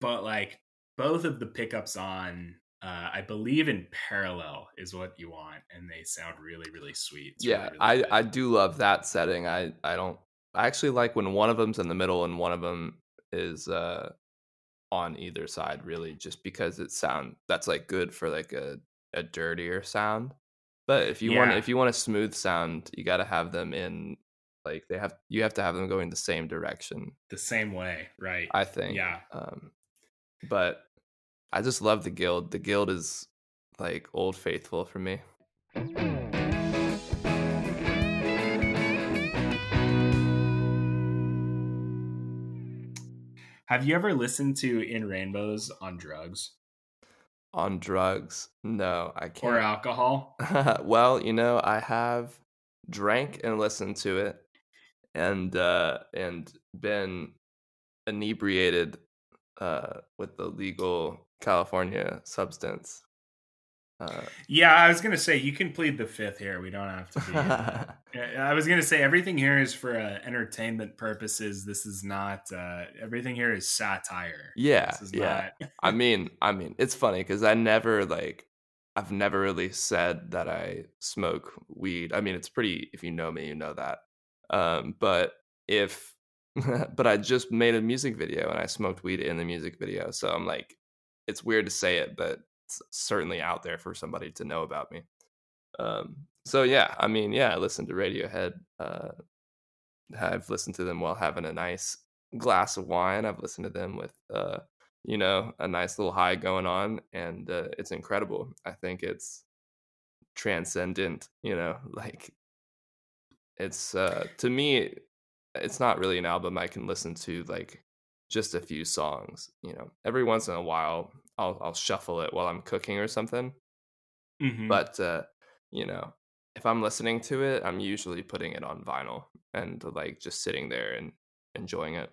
but like both of the pickups on, Uh, I believe in parallel is what you want, and they sound really, really sweet. It's yeah, really, really I, I do love that setting. I, I don't I actually like when one of them's in the middle and one of them is uh, on either side, really, just because it sound that's like good for like a, a dirtier sound. But if you yeah. want if you want a smooth sound, you got to have them in like they have you have to have them going the same direction, the same way, right? I think, yeah, um, but. I just love the Guild. The Guild is like old faithful for me. Have you ever listened to In Rainbows on drugs? On drugs? No, I can't. Or alcohol? Well, you know, I have drank and listened to it and uh, and been inebriated uh, with the legal California substance. Uh, yeah, I was gonna say you can plead the fifth here. We don't have to be. I was gonna say everything here is for uh, entertainment purposes. This is not. Uh, everything here is satire. Yeah, this is yeah. Not... I mean, I mean, it's funny because I never like. I've never really said that I smoke weed. I mean, it's pretty. If you know me, you know that. Um, but if, but I just made a music video and I smoked weed in the music video, so I'm like. It's weird to say it, but it's certainly out there for somebody to know about me. Um, so, yeah, I mean, yeah, I listened to Radiohead. Uh, I've listened to them while having a nice glass of wine. I've listened to them with, uh, you know, a nice little high going on. And uh, it's incredible. I think it's transcendent, you know, like it's uh, to me, it's not really an album I can listen to like just a few songs, you know, every once in a while I'll I'll shuffle it while I'm cooking or something. Mm-hmm. But, uh, you know, if I'm listening to it, I'm usually putting it on vinyl and like just sitting there and enjoying it.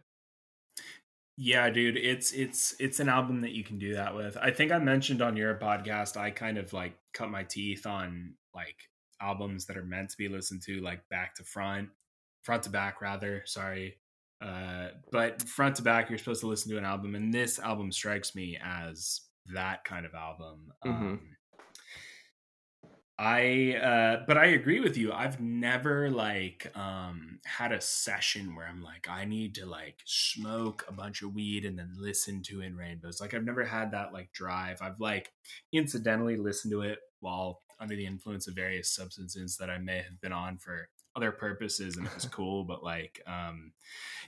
Yeah, dude, it's it's it's an album that you can do that with. I think I mentioned on your podcast, I kind of like cut my teeth on like albums that are meant to be listened to, like back to front, front to back, rather. Sorry. Uh, but front to back, you're supposed to listen to an album, and this album strikes me as that kind of album. Mm-hmm. Um, I, uh, but I agree with you. I've never like um, had a session where I'm like, I need to like smoke a bunch of weed and then listen to In Rainbows. Like I've never had that like drive. I've like incidentally listened to it while under the influence of various substances that I may have been on for other purposes, and it was cool, but like um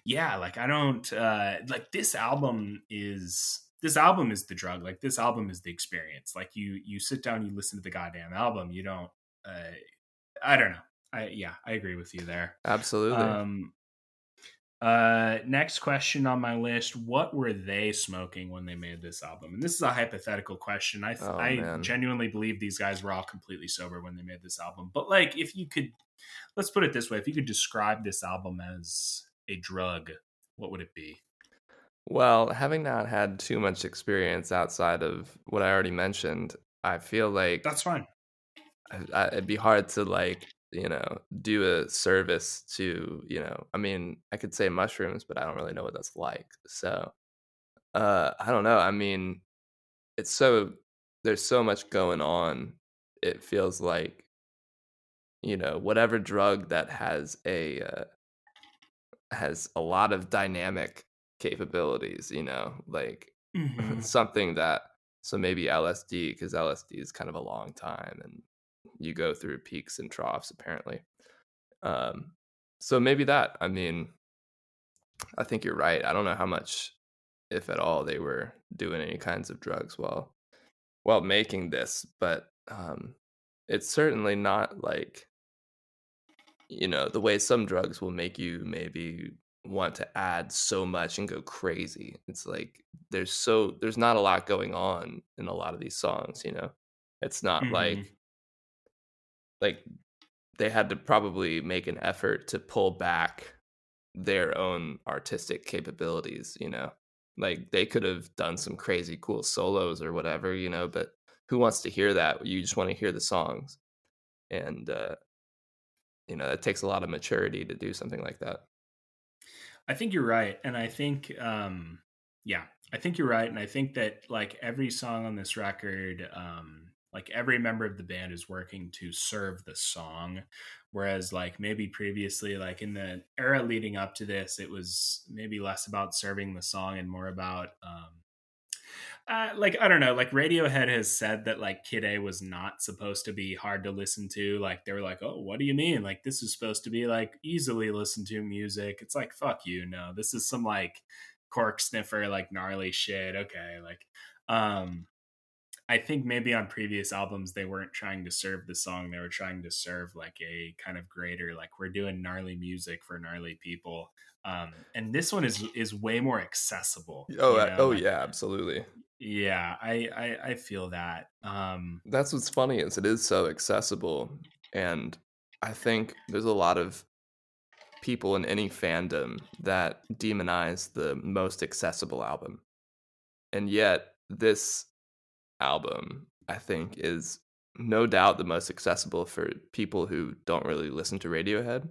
yeah like I don't uh like this album is this album is the drug. Like, this album is the experience. Like, you, you sit down, you listen to the goddamn album. You don't, uh, I don't know. I, yeah, I agree with you there. Absolutely. Um, uh, next question on my list. What were they smoking when they made this album? And this is a hypothetical question. I, th- oh, I genuinely believe these guys were all completely sober when they made this album. But like, if you could, let's put it this way. If you could describe this album as a drug, what would it be? Well, having not had too much experience outside of what I already mentioned, I feel like that's fine. I, I, it'd be hard to, like, you know, do a service to, you know, I mean, I could say mushrooms, but I don't really know what that's like. So uh, I don't know. I mean, it's so, there's so much going on. It feels like, you know, whatever drug that has a, uh, has a lot of dynamic capabilities, you know, like mm-hmm. something that, so maybe L S D, because L S D is kind of a long time and you go through peaks and troughs apparently. Um, so maybe that, I mean, I think you're right. I don't know how much, if at all, they were doing any kinds of drugs while, while making this, but um, it's certainly not like, you know, the way some drugs will make you maybe want to add so much and go crazy. It's like there's so there's not a lot going on in a lot of these songs, you know. It's not mm-hmm. like like they had to probably make an effort to pull back their own artistic capabilities, you know. Like they could have done some crazy cool solos or whatever, you know, but who wants to hear that? You just want to hear the songs. And uh you know, that takes a lot of maturity to do something like that. I think you're right. And I think, um, yeah, I think you're right. And I think that like every song on this record, um, like every member of the band is working to serve the song. Whereas like maybe previously, like in the era leading up to this, it was maybe less about serving the song and more about, um, Uh, like, I don't know, like Radiohead has said that like Kid A was not supposed to be hard to listen to. Like they were like, oh, what do you mean? Like this is supposed to be like easily listened to music. It's like, fuck you. No, this is some like cork sniffer, like gnarly shit. Okay. Like, um, I think maybe on previous albums, they weren't trying to serve the song. They were trying to serve like a kind of greater, like we're doing gnarly music for gnarly people. Um, and this one is, is way more accessible. Oh, you know? Oh yeah, absolutely. Yeah, I, I, I feel that. Um, That's what's funny is it is so accessible. And I think there's a lot of people in any fandom that demonize the most accessible album. And yet this album, I think, is no doubt the most accessible for people who don't really listen to Radiohead.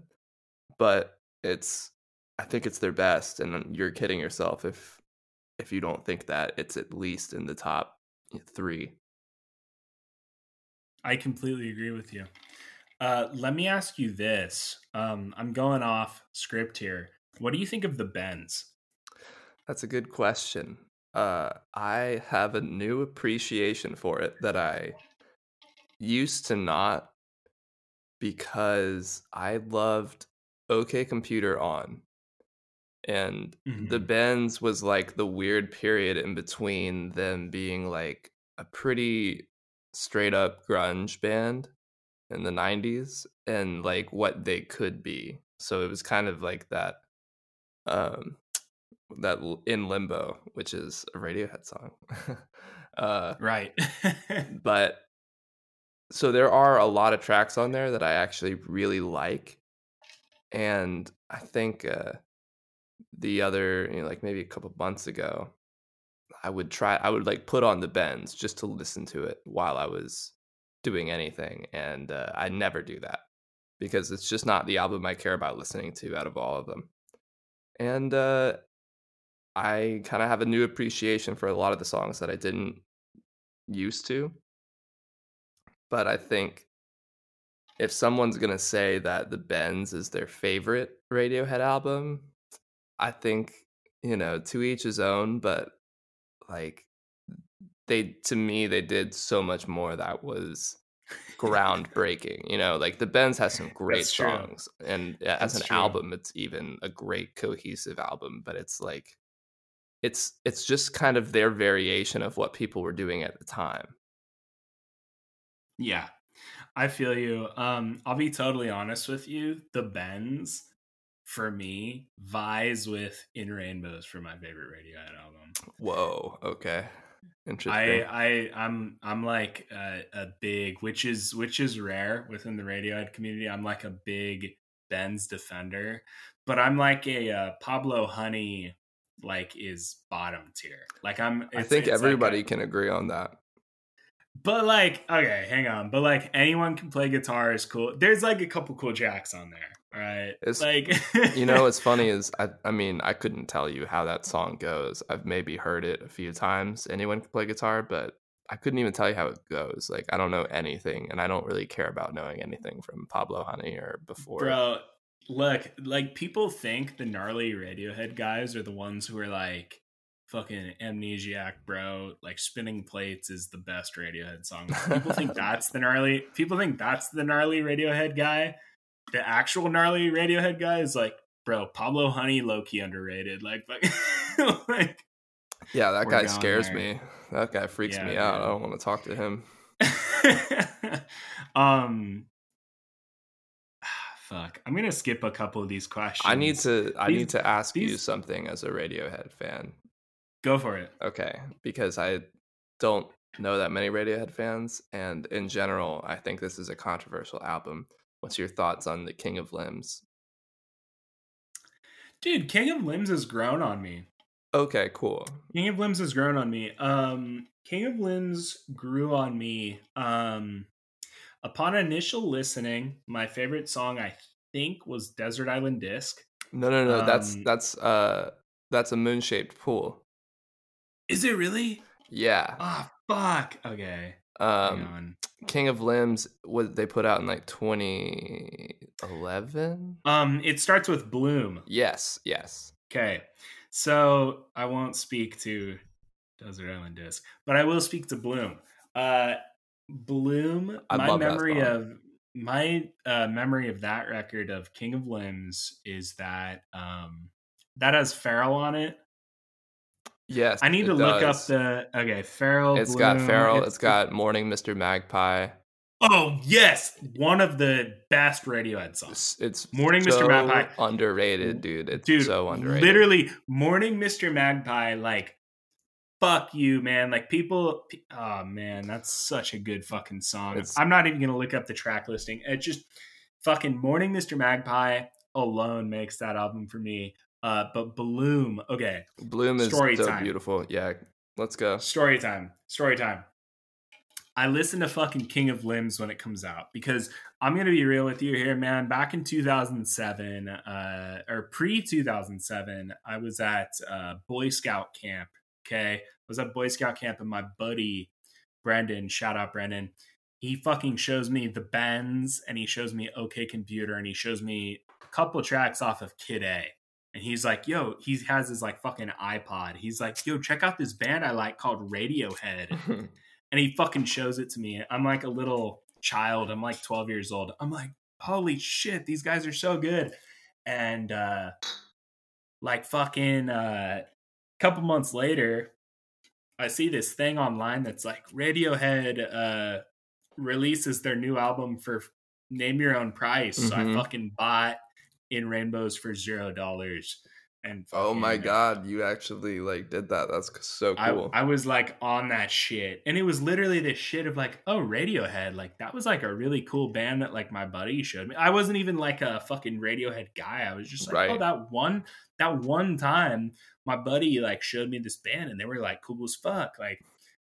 But it's, I think it's their best. And you're kidding yourself if... if you don't think that it's at least in the top three. I completely agree with you. Uh, let me ask you this. Um, I'm going off script here. What do you think of The Bends? That's a good question. Uh, I have a new appreciation for it that I used to not, because I loved OK Computer on. And mm-hmm. The Bends was like the weird period in between them being like a pretty straight up grunge band in the nineties and like what they could be. So it was kind of like that, um, that In Limbo, which is a Radiohead song. uh, right. But so there are a lot of tracks on there that I actually really like. And I think, uh, the other, you know, like maybe a couple months ago, I would try, I would like put on The Bends just to listen to it while I was doing anything. And uh, I never do that because it's just not the album I care about listening to out of all of them. And uh, I kind of have a new appreciation for a lot of the songs that I didn't used to. But I think if someone's going to say that The Bends is their favorite Radiohead album, I think, you know, to each his own, but like they, to me, they did so much more that was groundbreaking, you know, like The Bends has some great That's songs true. And as That's an true. album, it's even a great cohesive album, but it's like, it's it's just kind of their variation of what people were doing at the time. Yeah, I feel you. Um, I'll be totally honest with you. The Bends, for me, vies with In Rainbows for my favorite Radiohead album. Whoa. Okay. Interesting. I, I, I'm, I'm like a, a big, which is, which is rare within the Radiohead community. I'm like a big Bends defender, but I'm like a, a Pablo Honey, like is bottom tier. Like I'm, I think everybody like a, can agree on that. But like, okay, hang on. But like, anyone can play guitar is cool. There's like a couple cool jacks on there, right? It's like, you know, what's funny is I, I mean, I couldn't tell you how that song goes. I've maybe heard it a few times. Anyone can play guitar, but I couldn't even tell you how it goes. Like, I don't know anything, and I don't really care about knowing anything from Pablo Honey or before. Bro, look, like people think the gnarly Radiohead guys are the ones who are like, fucking Amnesiac, bro, like Spinning Plates is the best Radiohead song. People think that's the gnarly people think that's the gnarly Radiohead guy. The actual gnarly Radiohead guy is like, bro, Pablo Honey low-key underrated. Like, like, like yeah, that guy scares there. me. That guy freaks yeah, me out. Yeah. I don't want to talk to him. um Fuck. I'm gonna skip a couple of these questions. I need to I these, need to ask these... you something as a Radiohead fan. Go for it. Okay, because I don't know that many Radiohead fans, and in general, I think this is a controversial album. What's your thoughts on The King of Limbs? Dude, King of Limbs has grown on me. Okay, cool. King of Limbs has grown on me. Um, King of Limbs grew on me. Um, upon initial listening, my favorite song, I think, was Desert Island Disc. No, no, no. Um, that's that's uh, that's A Moon Shaped Pool. Is it really? Yeah. Ah, oh, fuck. Okay. Um, King of Limbs, what they put out in like twenty eleven? Um, it starts with Bloom. Yes, yes. Okay. So I won't speak to Desert Island Disc, but I will speak to Bloom. Uh, Bloom, I my memory of my uh, memory of that record of King of Limbs is that um, that has Pharrell on it. Yes, I need to look does. up the okay. Pharrell. It's Bloom, got Pharrell. It's, it's got Morning Mister Magpie. Oh yes, one of the best Radiohead songs. It's, it's Morning so Mister Magpie. Underrated, dude. It's dude, so underrated. Literally, Morning Mister Magpie. Like, fuck you, man. Like people. Oh man, that's such a good fucking song. It's, I'm not even gonna look up the track listing. It just fucking Morning Mister Magpie alone makes that album for me. Uh, but Bloom, okay. Bloom is Story so time. beautiful. Yeah, let's go. Story time. Story time. I listen to fucking King of Limbs when it comes out because I'm going to be real with you here, man. Back in two thousand seven uh, or pre two thousand seven, I was at uh, Boy Scout camp, okay? I was at Boy Scout camp and my buddy, Brendan, shout out Brendan, he fucking shows me The Bends and he shows me OK Computer and he shows me a couple tracks off of Kid A. And he's like, yo, he has his like fucking iPod. He's like, yo, check out this band I like called Radiohead. And he fucking shows it to me. I'm like a little child. I'm like twelve years old. I'm like, holy shit, these guys are so good. And uh, like fucking uh, a couple months later, I see this thing online that's like Radiohead uh, releases their new album for Name Your Own Price. Mm-hmm. So I fucking bought In Rainbows for zero dollars, and oh my god, you actually like did that. That's so cool. I, I was like on that shit, and it was literally this shit of like, oh, Radiohead, like that was like a really cool band that like my buddy showed me. I wasn't even like a fucking Radiohead guy. I was just like, right. oh, that one that one time my buddy like showed me this band and they were like cool as fuck, like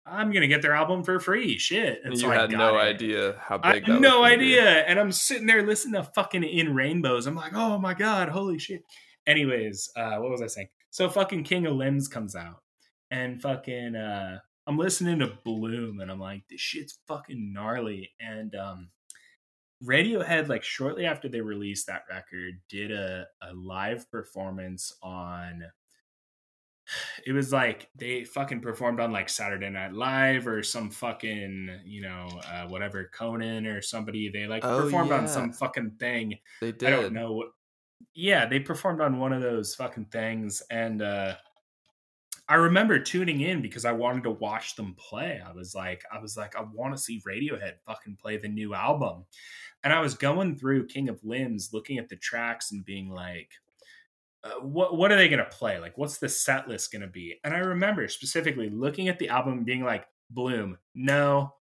I'm going to get their album for free. Shit. And you so I had no it. idea how big I, that no was idea. Be. And I'm sitting there listening to fucking In Rainbows. I'm like, oh my God, holy shit. Anyways, uh, what was I saying? So fucking King of Limbs comes out and fucking, uh, I'm listening to Bloom and I'm like, this shit's fucking gnarly. And, um, Radiohead, like shortly after they released that record, did a, a live performance on, it was like they fucking performed on like Saturday Night Live or some fucking, you know, uh, whatever, Conan or somebody. They like oh, performed yeah. on some fucking thing. They did. I don't know what. Yeah, they performed on one of those fucking things. And uh, I remember tuning in because I wanted to watch them play. I was like, I was like, I want to see Radiohead fucking play the new album. And I was going through King of Limbs, looking at the tracks and being like, uh, what what are they going to play? Like, what's the set list going to be? And I remember specifically looking at the album and being like, Bloom, no.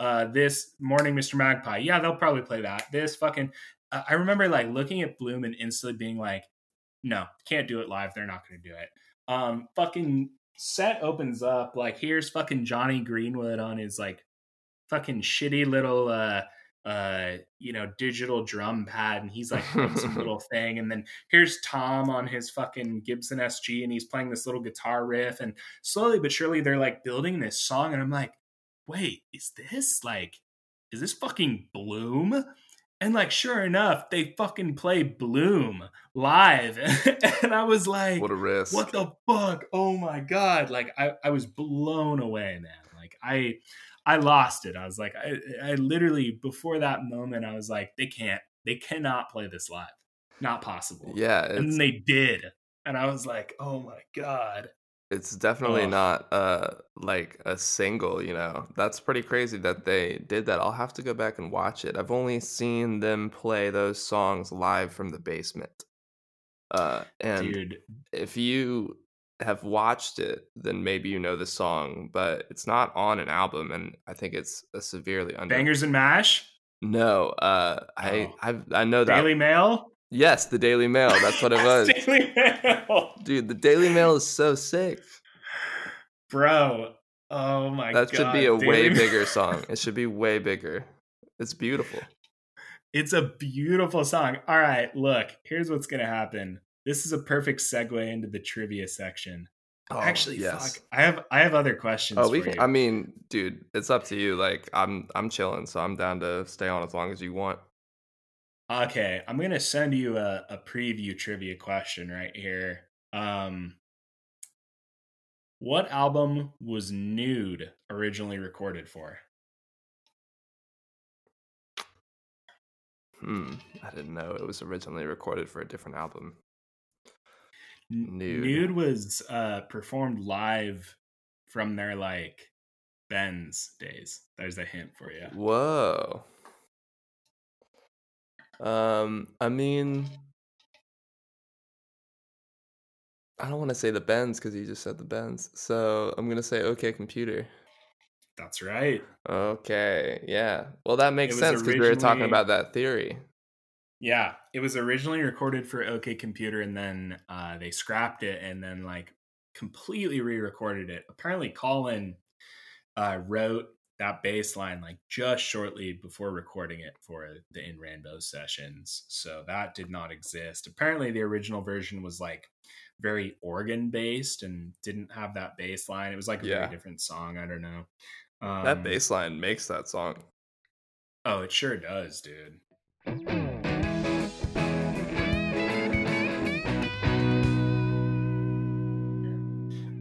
Uh, this Morning Mister Magpie, yeah, they'll probably play that. This fucking... Uh, I remember like looking at Bloom and instantly being like, no, can't do it live. They're not going to do it. Um, fucking set opens up. Like, here's fucking Johnny Greenwood on his like fucking shitty little... Uh, uh you know digital drum pad, and he's like doing some little thing, and then here's Thom on his fucking Gibson S G, and he's playing this little guitar riff, and slowly but surely they're like building this song, and I'm like, wait, is this like is this fucking Bloom? And like, sure enough, they fucking play Bloom live. And I was like, what a risk. What the fuck? Oh my god. Like, I, I was blown away, man. Like, I I lost it. I was like, I, I literally, before that moment, I was like, they can't, they cannot play this live. Not possible. Yeah. And they did. And I was like, oh my God. It's definitely oh. not uh, like a single, you know. That's pretty crazy that they did that. I'll have to go back and watch it. I've only seen them play those songs live from the basement. Uh, and Dude. if you... have watched it, then maybe you know the song, but it's not on an album, and I think it's a severely under Bangers and Mash. No, uh, I oh. I've, I know that Daily Mail. Yes, the Daily Mail. That's what it was. Daily Mail, dude. The Daily Mail is so sick, bro. Oh my god, that should be a Daily way Mail. Bigger song. It should be way bigger. It's beautiful. It's a beautiful song. All right, look. Here's what's gonna happen. This is a perfect segue into the trivia section. Oh, Actually, yes. fuck, I have I have other questions. Oh, we for can, you. I mean, dude, it's up to you. Like, I'm I'm chilling, so I'm down to stay on as long as you want. Okay, I'm gonna send you a, a preview trivia question right here. Um, what album was Nude originally recorded for? Hmm, I didn't know it was originally recorded for a different album. Nude. Nude was uh, performed live from their like Bends days. There's a hint for you. Whoa. Um, I mean, I don't want to say the Bends because you just said the Bends. So I'm gonna say OK Computer. That's right. Okay. Yeah. Well, that makes sense because we were talking about that theory. Yeah, it was originally recorded for OK Computer, and then uh, they scrapped it, and then like completely re-recorded it. Apparently, Colin uh, wrote that bass line like just shortly before recording it for the In Rainbows sessions, so that did not exist. Apparently, the original version was like very organ based and didn't have that bass line. It was like a yeah. very different song. I don't know. Um, that bass line makes that song. Oh, it sure does, dude.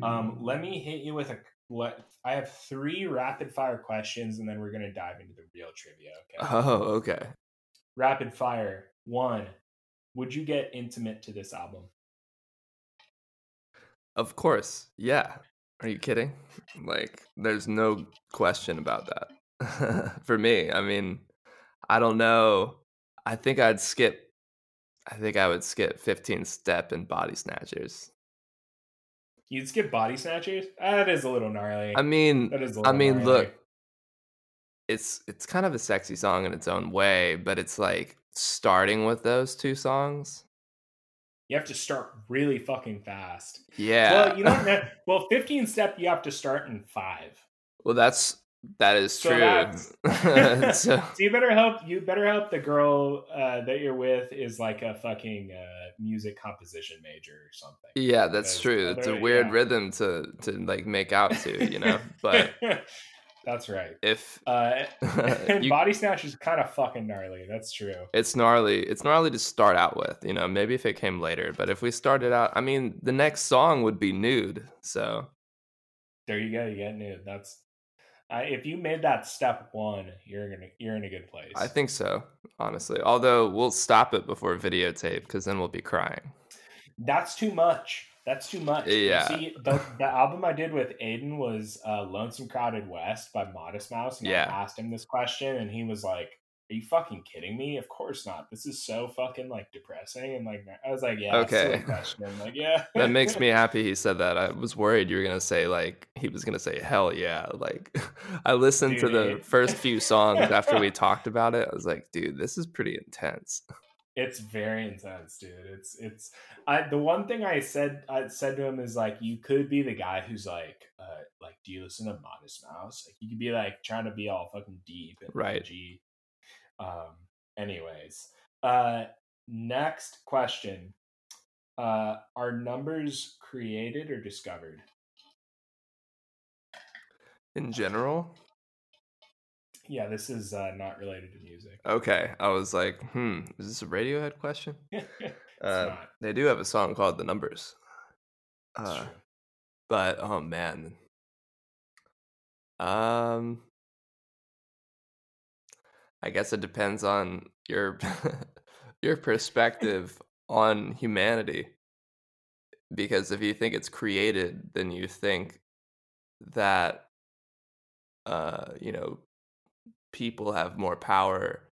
Um, let me hit you with a. What I have three rapid fire questions, and then we're gonna dive into the real trivia. Okay. Oh, okay. Rapid fire one. Would you get intimate to this album? Of course, yeah. Are you kidding? Like, there's no question about that. For me, I mean, I don't know. I think I'd skip. I think I would skip fifteen Step and Body Snatchers. You'd skip Body Snatchers? That is a little gnarly. I mean, that is a little I mean, gnarly. Look, it's it's kind of a sexy song in its own way, but it's like starting with those two songs. You have to start really fucking fast. Yeah. Well, you don't know. Well, fifteen Step, you have to start in five. Well, that's that is so true. so. so you better hope you better hope the girl uh, that you're with is like a fucking uh, music composition major or something. Yeah, that's because true. It's a weird yeah. rhythm to to like make out to, you know. But that's right. If uh, you, Body Snatch is kind of fucking gnarly. That's true. It's gnarly. It's gnarly to start out with, you know. Maybe if it came later, but if we started out, I mean, the next song would be Nude. So there you go. You get Nude. That's. Uh, if you made that step one, you're gonna you're in a good place. I think so, honestly. Although we'll stop it before videotape because then we'll be crying. That's too much. That's too much. Yeah. See, the, the album I did with Aiden was uh, Lonesome Crowded West by Modest Mouse. And yeah. I asked him this question, and he was like, are you fucking kidding me? Of course not. This is so fucking, like, depressing. And, like, I was like, yeah, okay. Question. Like, yeah. That makes me happy he said that. I was worried you were going to say, like, he was going to say, hell yeah. Like, I listened dude. to the first few songs after we talked about it. I was like, dude, this is pretty intense. It's very intense, dude. It's, it's, I, the one thing I said, I said to him is, like, you could be the guy who's like, uh, like, do you listen to Modest Mouse? Like, you could be, like, trying to be all fucking deep and right. G. Um, anyways, uh, next question, uh, are numbers created or discovered? In general? Yeah, this is, uh, not related to music. Okay. I was like, hmm, is this a Radiohead question? It's uh, not. They do have a song called The Numbers, uh, but, oh man, um... I guess it depends on your your perspective on humanity. Because if you think it's created, then you think that uh, you know, people have more power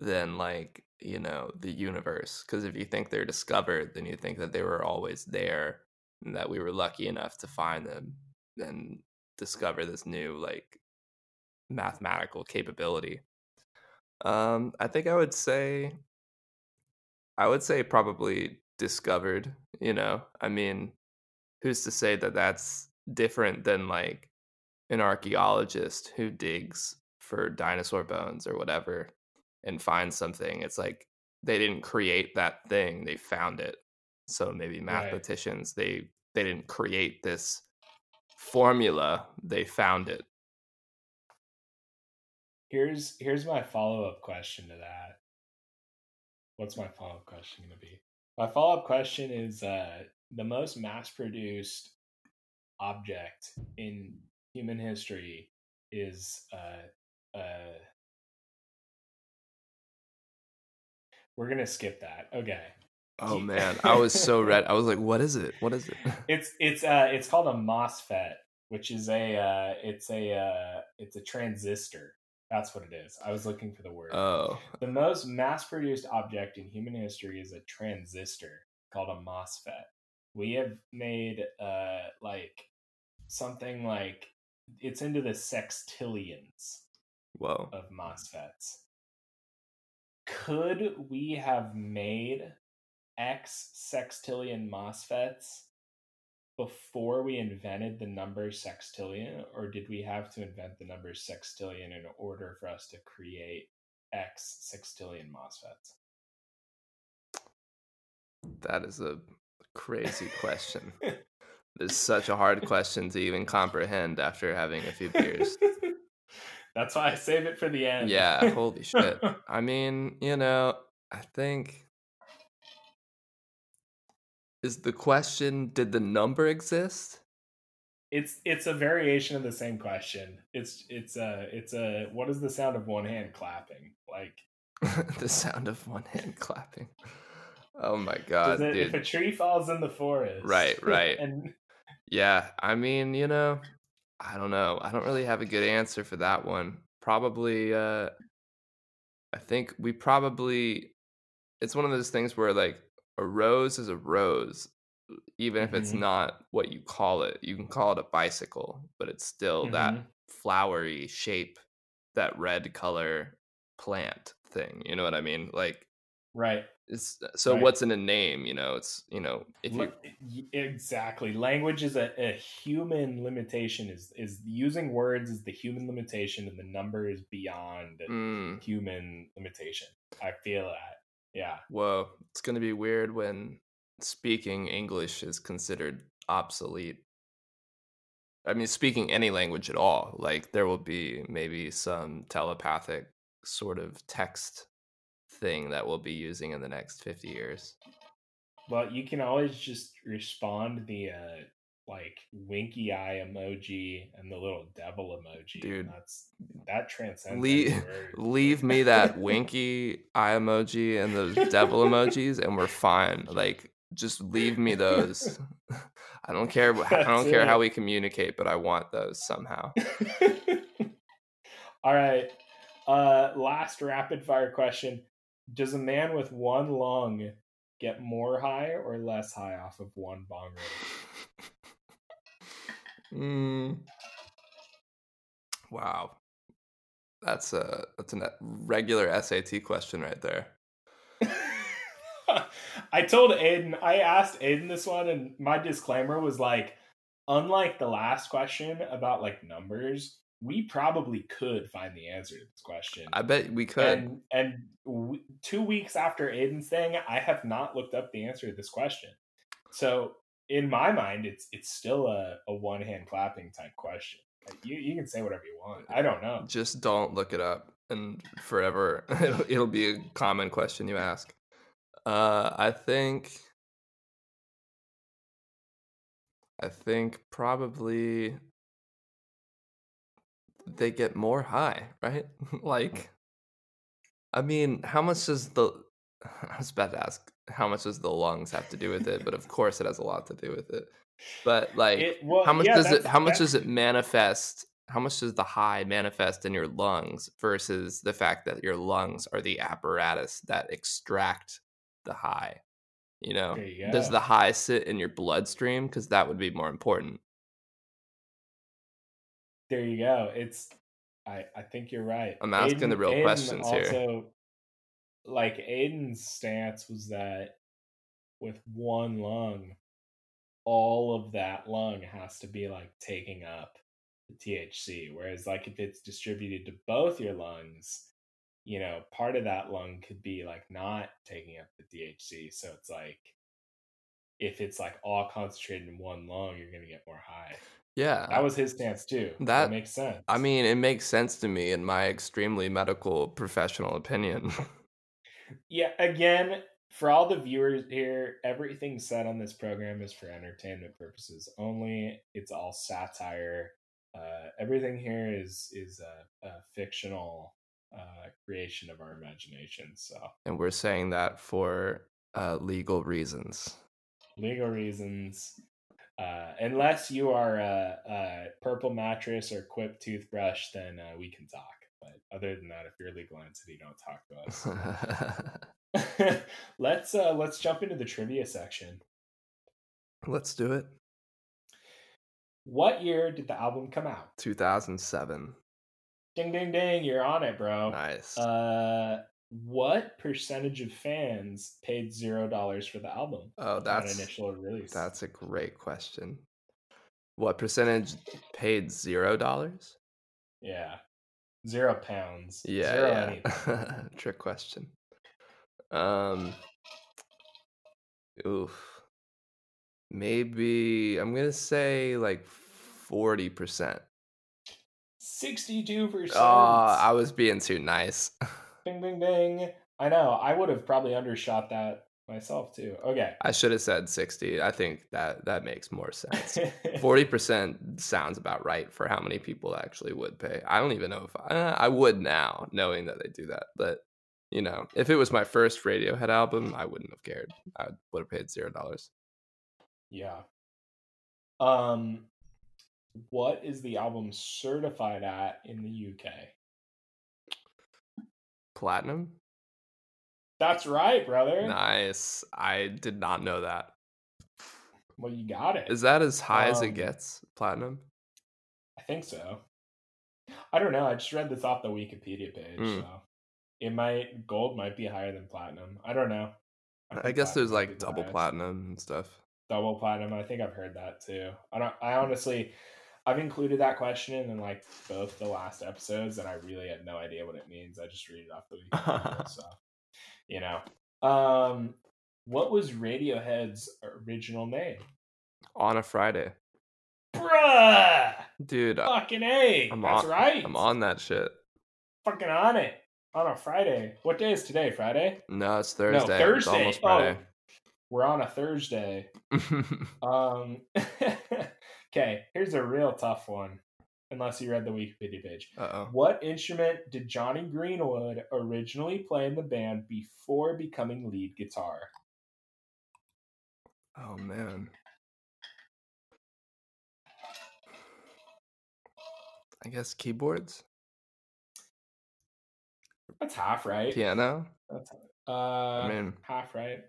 than, like, you know, the universe. Because if you think they're discovered, then you think that they were always there and that we were lucky enough to find them and discover this new, like, mathematical capability. Um, I think I would say, I would say probably discovered, you know, I mean, who's to say that that's different than, like, an archaeologist who digs for dinosaur bones or whatever and finds something. It's like, they didn't create that thing. They found it. So maybe mathematicians, right. they, they didn't create this formula. They found it. Here's here's my follow-up question to that. What's my follow-up question going to be? My follow-up question is uh, the most mass-produced object in human history is... Uh, uh... We're going to skip that. Okay. Oh, man. I was so red. I was like, what is it? What is it? It's it's uh, it's called a MOSFET, which is a... Uh, it's a uh, it's a transistor. That's what it is. I was looking for the word. Oh. The most mass-produced object in human history is a transistor called a MOSFET. We have made uh like something like it's into the sextillions. Whoa. Of MOSFETs. Could we have made X sextillion MOSFETs before we invented the number sextillion, or did we have to invent the number sextillion in order for us to create X sextillion MOSFETs? That is a crazy question. It's such a hard question to even comprehend after having a few beers. That's why I save it for the end. Yeah, holy shit. I mean, you know, I think... Is the question, did the number exist? It's it's a variation of the same question. It's it's a it's a what is the sound of one hand clapping like? The sound of one hand clapping. Oh my god! Does it, dude. If a tree falls in the forest, right, right, and... yeah. I mean, you know, I don't know. I don't really have a good answer for that one. Probably, uh, I think we probably. It's one of those things where, like, a rose is a rose, even if mm-hmm. it's not what you call it. You can call it a bicycle, but it's still mm-hmm. that flowery shape, that red color plant thing. You know what I mean? Like, right. It's, so right. What's in a name? You know, it's, you know, if you... Exactly. Language is a, a human limitation, is, is using words is the human limitation, and the number is beyond mm. human limitation. I feel that. Yeah. Whoa. It's going to be weird when speaking English is considered obsolete. I mean, speaking any language at all. Like, there will be maybe some telepathic sort of text thing that we'll be using in the next fifty years. Well, you can always just respond the, uh, like, winky eye emoji and the little devil emoji. Dude, that's that transcends. Leave, leave me that winky eye emoji and those devil emojis, and we're fine. Like, Just leave me those. I don't care. I don't care how we communicate, but I want those somehow. All right. Uh, last rapid fire question. Does a man with one lung get more high or less high off of one bong rip? Mm. Wow. That's a, that's a regular S A T question right there. I told Aiden, I asked Aiden this one, and my disclaimer was like, unlike the last question about like numbers, we probably could find the answer to this question. I bet we could. And, and w- two weeks after Aiden's thing, I have not looked up the answer to this question. So in my mind, it's it's still a, a one hand clapping type question. Like, you you can say whatever you want. I don't know. Just don't look it up, and forever it'll, it'll be a common question you ask. Uh, I think. I think probably. They get more high, right? Like, I mean, how much does the, I was about to ask, how much does the lungs have to do with it? But of course it has a lot to do with it. But like, it, well, how much yeah, does it, how much does it manifest? How much does the high manifest in your lungs versus the fact that your lungs are the apparatus that extract the high? You know, you does the high sit in your bloodstream? Because that would be more important. There you go. It's, I, I think you're right. I'm asking Aiden, the real Aiden questions also, here. Like Aiden's stance was that with one lung, all of that lung has to be like taking up the T H C. Whereas like if it's distributed to both your lungs, you know, part of that lung could be like not taking up the T H C. So it's like, if it's like all concentrated in one lung, you're going to get more high. Yeah. That was his stance too. That, that makes sense. I mean, it makes sense to me in my extremely medical professional opinion. Yeah, again, for all the viewers here, everything said on this program is for entertainment purposes only. It's all satire. Uh, everything here is is a, a fictional uh, creation of our imagination. So, and we're saying that for uh, legal reasons. Legal reasons. Uh, unless you are a, a purple mattress or Quip toothbrush, then uh, we can talk. But other than that, if you're a legal entity, don't talk to us. Let's uh, let's jump into the trivia section. Let's do it. What year did the album come out? two thousand seven. Ding, ding, ding. You're on it, bro. Nice. Uh, what percentage of fans paid zero dollars for the album? Oh, that's an initial release. That's a great question. What percentage paid zero dollars? Yeah, zero pounds. Yeah, zero yeah. Trick question. Um, oof. Maybe I'm gonna say like forty percent. Sixty-two percent. Oh, I was being too nice. Ding, ding, ding. I know. I would have probably undershot that myself, too. Okay. I should have said sixty. I think that, that makes more sense. forty percent sounds about right for how many people actually would pay. I don't even know if I, I would now, knowing that they do that. But, you know, if it was my first Radiohead album, I wouldn't have cared. I would have paid zero dollars. Yeah. Um, what is the album certified at in the U K? Platinum? That's right, brother. Nice. I did not know that. Well, you got it. Is that as high um, as it gets, platinum? I think so. I don't know. I just read this off the Wikipedia page. Mm. So it might, gold might be higher than platinum. I don't know. I, I guess there's like double highest. Platinum and stuff. Double platinum. I think I've heard that too. I don't, I honestly, I've included that question in like both the last episodes, and I really had no idea what it means. I just read it off the Wikipedia, so you know. Um, what was Radiohead's original name? On a Friday. Bruh, dude, fucking A. I'm That's on, right. I'm on that shit. Fucking on it. On a Friday. What day is today? Friday? No, it's Thursday. No, Thursday. It's almost Friday. Oh, we're on a Thursday. um. Okay, here's a real tough one, unless you read the Wikipedia page. Uh-oh. What instrument did Johnny Greenwood originally play in the band before becoming lead guitar? Oh, man. I guess keyboards? That's half right. Piano? That's uh, I mean, half right.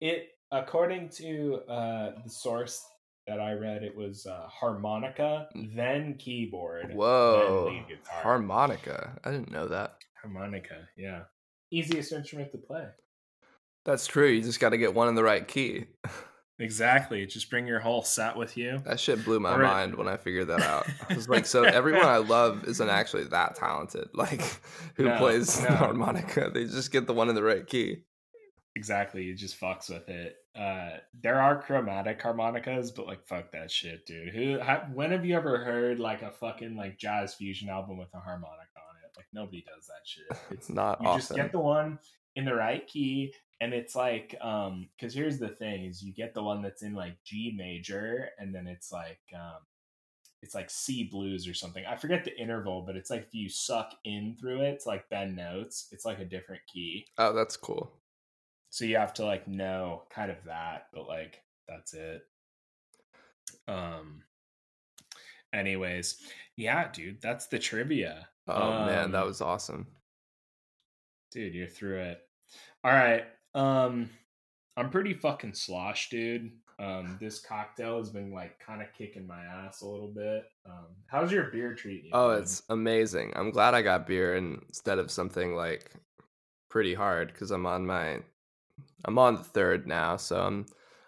It, according to uh, the source that I read, it was uh, harmonica, then keyboard. Whoa. Then lead guitar. Harmonica. I didn't know that. Harmonica, yeah. Easiest instrument to play. That's true. You just got to get one in the right key. Exactly. Just bring your whole set with you. That shit blew my right. mind when I figured that out. I was like, so everyone I love isn't actually that talented. Like, who no, plays no. the harmonica? They just get the one in the right key. Exactly. You just fucks with it. Uh, there are chromatic harmonicas, but like, fuck that shit, dude. Who? How, when have you ever heard like a fucking like jazz fusion album with a harmonica on it? Like, nobody does that shit. It's not. You often. Just get the one in the right key. And it's like, um, because here's the thing: is you get the one that's in like G major, and then it's like, um, it's like C blues or something. I forget the interval, but it's like if you suck in through it, it's like bend notes. It's like a different key. Oh, that's cool. So you have to like know kind of that, but like that's it. Um. Anyways, yeah, dude, that's the trivia. Oh um, man, that was awesome. Dude, you're through it. All right. Um, I'm pretty fucking slosh, dude. Um, this cocktail has been like kind of kicking my ass a little bit. Um, how's your beer treating you? Oh, man? It's amazing. I'm glad I got beer instead of something like pretty hard because I'm on my, I'm on the third now, so I'm,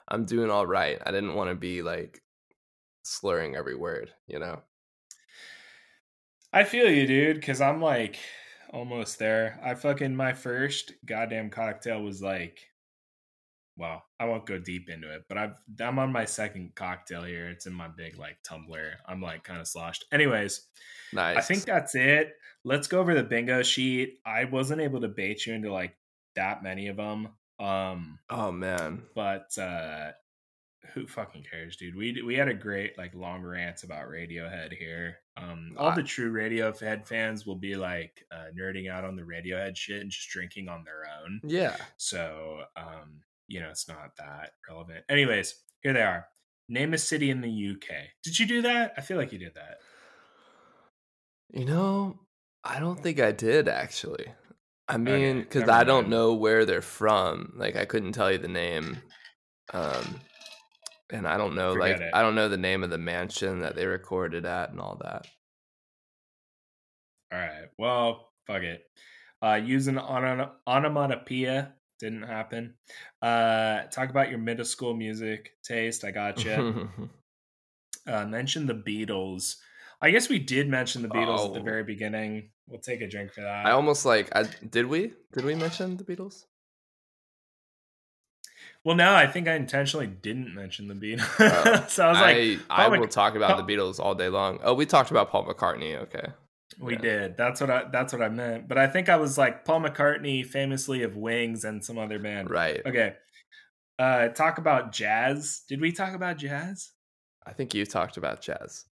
I'm doing all right. I didn't want to be like slurring every word, you know. I feel you, dude, because I'm like almost there. I fucking my first goddamn cocktail was like. Well, I won't go deep into it, but I've, I'm on my second cocktail here. It's in my big, like, tumbler. I'm, like, kind of sloshed. Anyways, nice. I think that's it. Let's go over the bingo sheet. I wasn't able to bait you into, like, that many of them. Um, oh, man. But uh, who fucking cares, dude? We we had a great, like, long rant about Radiohead here. Um, all I... the true Radiohead fans will be, like, uh, nerding out on the Radiohead shit and just drinking on their own. Yeah. So, um... you know, it's not that relevant. Anyways, here they are. Name a city in the U K. Did you do that? I feel like you did that. You know, I don't think I did, actually. I mean, because okay, I don't know where they're from. Like, I couldn't tell you the name. Um, and I don't know, Forget like, it. I don't know the name of the mansion that they recorded at and all that. All right. Well, fuck it. Uh, use an on- onomatopoeia. Didn't happen. Uh, talk about your middle school music taste. I gotcha. uh, mention the Beatles. I guess we did mention the Beatles oh. at the very beginning. We'll take a drink for that. I almost like, I, did we? Did we mention the Beatles? Well, no, I think I intentionally didn't mention the Beatles. Uh, so I was I, like, I Paul will Mc- talk about Paul- the Beatles all day long. Oh, we talked about Paul McCartney. Okay. We yeah. did. That's what I. That's what I meant. But I think I was like Paul McCartney, famously of Wings and some other band. Right. Okay. Uh, talk about jazz. Did we talk about jazz? I think you talked about jazz.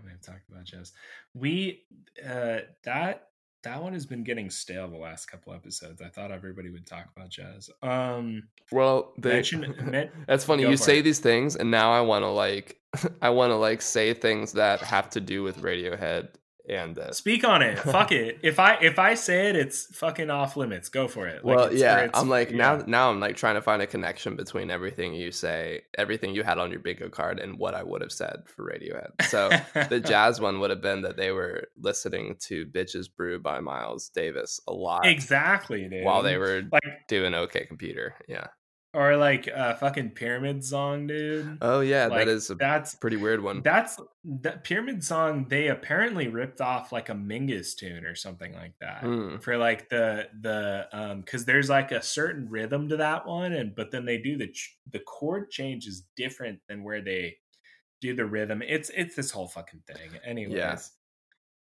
I mean, I've talked about jazz. We uh, that that one has been getting stale the last couple episodes. I thought everybody would talk about jazz. Um. Well, they, mention, men, that's funny. You say it. These things, and now I want to like, I want to like say things that have to do with Radiohead. And uh, speak on it. Fuck it. If I if I say it, it's fucking off limits. Go for it. Like, well, it's, yeah. It's, I'm like yeah. now. Now I'm like trying to find a connection between everything you say, everything you had on your bingo card, and what I would have said for Radiohead. So the jazz one would have been that they were listening to "Bitches Brew" by Miles Davis a lot. Exactly, dude. While they were like doing "OK Computer," yeah. Or like a fucking Pyramid Song, dude. Oh, yeah. Like, that is a that's, pretty weird one. That's that Pyramid Song. They apparently ripped off like a Mingus tune or something like that mm. for like the the um because there's like a certain rhythm to that one. And but then they do the the chord change is different than where they do the rhythm. It's it's this whole fucking thing. Anyways, yeah.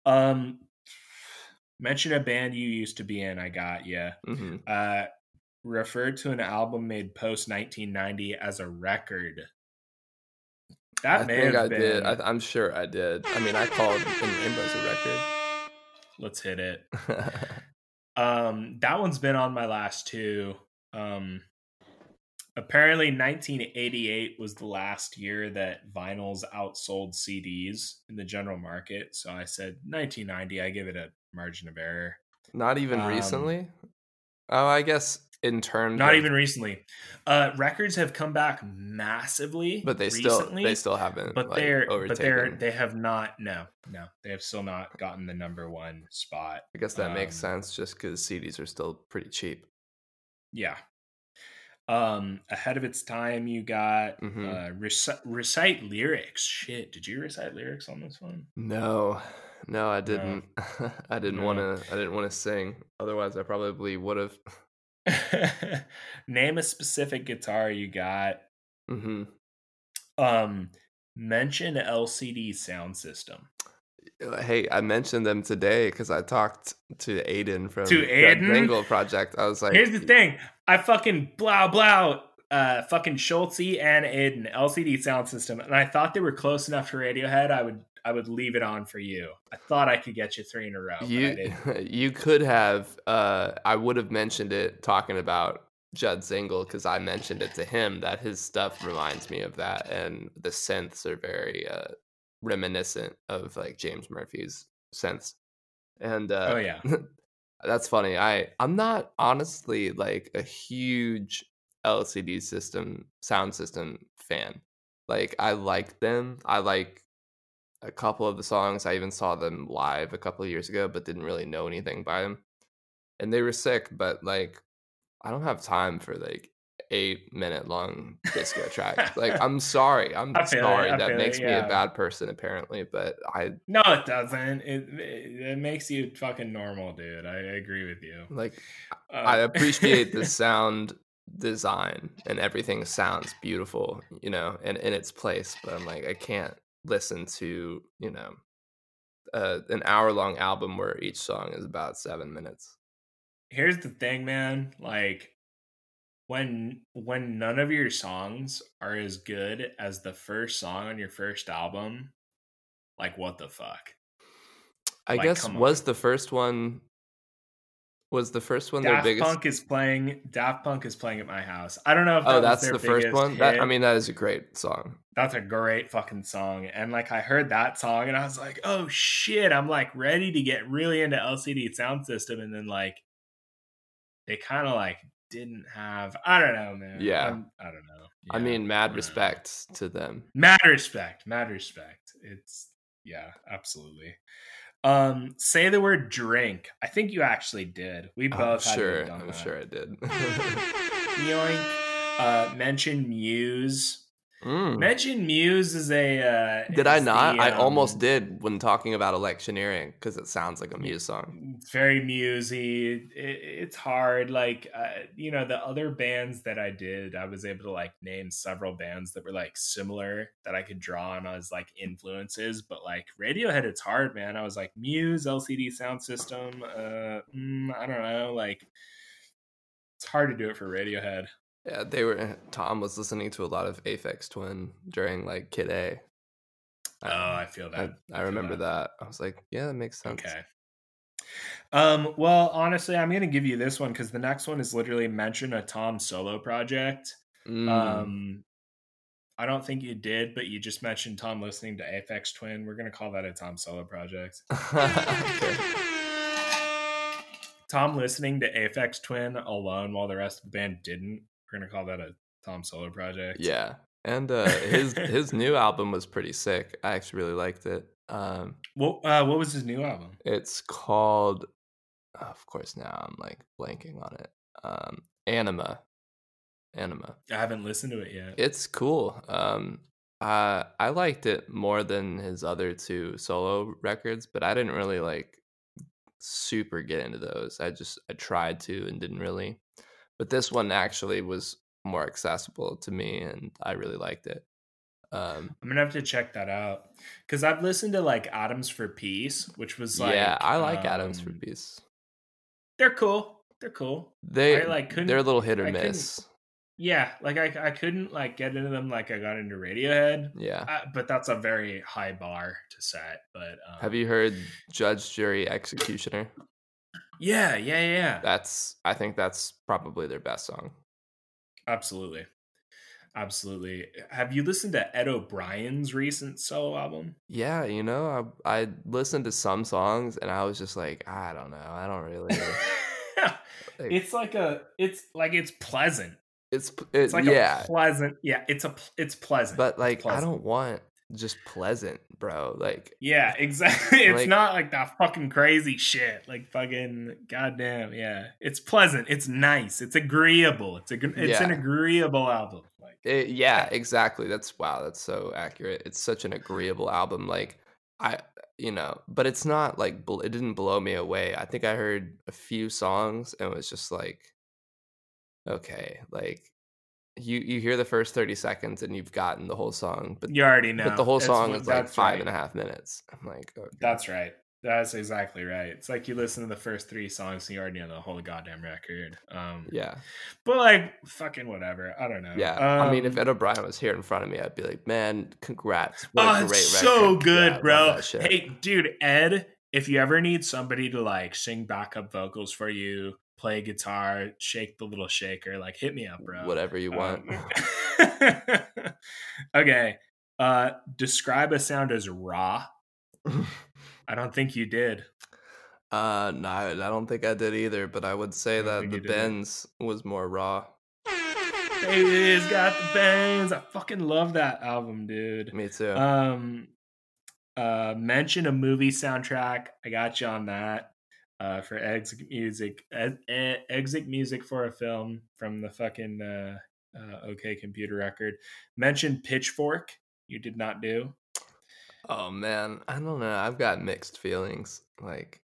um, mention a band you used to be in. I got you. Mm-hmm. Uh. Referred to an album made post nineteen ninety as a record. That I may think have I been. Did. I, I'm sure I did. I mean, I called In Rainbows a record. Let's hit it. um, that one's been on my last two. Um, Apparently, nineteen eighty-eight was the last year that vinyls outsold C Ds in the general market. So I said nineteen ninety. I give it a margin of error. Not even um, recently? Oh, I guess in terms. Not of... even recently. Uh, records have come back massively, but they recently, still they still haven't. But like, they're overtaken. but they're they have not. No, no, they have still not gotten the number one spot. I guess that um, makes sense, just because C Ds are still pretty cheap. Yeah. Um, ahead of its time, you got mm-hmm. uh, rec- recite lyrics. Shit, did you recite lyrics on this one? No, no, I didn't. No. I didn't no. want to. I didn't want to sing. Otherwise, I probably would have. Name a specific guitar you got. Mm-hmm. Um, mention L C D Soundsystem. Hey, I mentioned them today because I talked to Aiden from to Aiden? the Dangle Project. I was like, here's the thing. I fucking blah, blah, uh, fucking Schultzy and Aiden, L C D Sound System. And I thought they were close enough to Radiohead. I would I would leave it on for you. I thought I could get you three in a row. You, you could have. Uh, I would have mentioned it talking about Judd Zingle because I mentioned it to him that his stuff reminds me of that. And the synths are very... Uh, reminiscent of like James Murphy's synths. And uh oh yeah that's funny. I i'm not honestly like a huge L C D system sound system fan. Like I like them. I like a couple of the songs. I even saw them live a couple of years ago but didn't really know anything by them, and they were sick, but like I don't have time for like eight minute long disco track. Like I'm sorry, I'm sorry it, that makes it, yeah. me a bad person apparently, but I no it doesn't it, it, it makes you fucking normal, dude. I agree with you. Like uh, I appreciate the sound design and everything sounds beautiful, you know, and in its place, but I'm like I can't listen to, you know, uh, an hour long album where each song is about seven minutes. Here's the thing, man, like When when none of your songs are as good as the first song on your first album, like what the fuck? I like, guess was on. the first one was the first one Daft their biggest. Punk is playing. Daft Punk is playing at my house. I don't know if that oh, that's their the first one. That, I mean, that is a great song. That's a great fucking song. And like I heard that song and I was like, oh shit! I'm like ready to get really into L C D Sound System, and then like they kind of like. Didn't have I don't know man yeah I'm, I don't know yeah, I mean mad I respect know. to them mad respect mad respect it's yeah absolutely um say the word drink. I think you actually did. We both I'm sure I'm that. sure I did. Yoink. uh mention Muse. mm. Mention Muse is a uh did I not the, I um, almost did when talking about electioneering because it sounds like a Muse song. It's very musey. It, it's hard, like uh, you know, the other bands that I did, I was able to like name several bands that were like similar that I could draw on as like influences, but like Radiohead, it's hard, man. I was like Muse, L C D Sound System, uh mm, I don't know, like it's hard to do it for Radiohead. Yeah, they were Thom was listening to a lot of Aphex Twin during like Kid A. I, oh I feel that I, I, I feel remember that. that I was like yeah that makes sense. Okay. Um, well, honestly, I'm going to give you this one because the next one is literally mention a Thom solo project. Mm. Um, I don't think you did, but you just mentioned Thom listening to Aphex Twin. We're going to call that a Thom solo project. Okay. Thom listening to Aphex Twin alone while the rest of the band didn't. We're going to call that a Thom solo project. Yeah. And uh, his his new album was pretty sick. I actually really liked it. Um, what uh, what was his new album? It's called, oh, of course. Now I'm like blanking on it. Um, Anima, Anima. I haven't listened to it yet. It's cool. Um, uh, I liked it more than his other two solo records, but I didn't really like super get into those. I just I tried to and didn't really. But this one actually was more accessible to me, and I really liked it. Um, I'm gonna have to check that out because I've listened to like Atoms for Peace, which was like yeah, I like um, Atoms for Peace. They're cool. They're cool. They I, like couldn't. They're a little hit or I miss. Yeah, like I I couldn't like get into them like I got into Radiohead. Yeah, I, but that's a very high bar to set. But um, have you heard Judge, Jury, Executioner? yeah, yeah, yeah. That's I think that's probably their best song. Absolutely. Absolutely. Have you listened to Ed O'Brien's recent solo album? Yeah, you know, I, I listened to some songs and I was just like, I don't know. I don't really. like, it's like a, it's like, it's pleasant. It's, it, it's like yeah. a pleasant. Yeah, it's a, it's pleasant. But like, pleasant. I don't want just pleasant, bro. Like, yeah, exactly. It's like, not like that fucking crazy shit. Like fucking goddamn. Yeah. It's pleasant. It's nice. It's agreeable. It's a, it's yeah. an agreeable album. It, yeah, exactly. That's wow. That's so accurate. It's such an agreeable album. Like I, you know, but it's not like it didn't blow me away. I think I heard a few songs and was just like, okay, like you you hear the first thirty seconds and you've gotten the whole song, but you already know. But the whole it's, song is like five right. and a half minutes. I'm like, okay. That's right. That's exactly right. It's like you listen to the first three songs and you already know the whole goddamn record. Um, yeah. But like, fucking whatever. I don't know. Yeah. Um, I mean, if Ed O'Brien was here in front of me, I'd be like, man, congrats. What oh, a great it's so record. Good, yeah, bro. Hey, dude, Ed, if you ever need somebody to like sing backup vocals for you, play guitar, shake the little shaker, like hit me up, bro. Whatever you want. Um, okay. Uh, describe a sound as raw. I don't think you did. Uh, no, I don't think I did either, but I would say I that the Bends was more raw. Baby's got the Bends. I fucking love that album, dude. Me too. Um, uh, mention a movie soundtrack. I got you on that. Uh, for exit music, exit music for a film from the fucking uh, uh, OK Computer record. Mention Pitchfork. You did not do. Oh man, I don't know. I've got mixed feelings. Like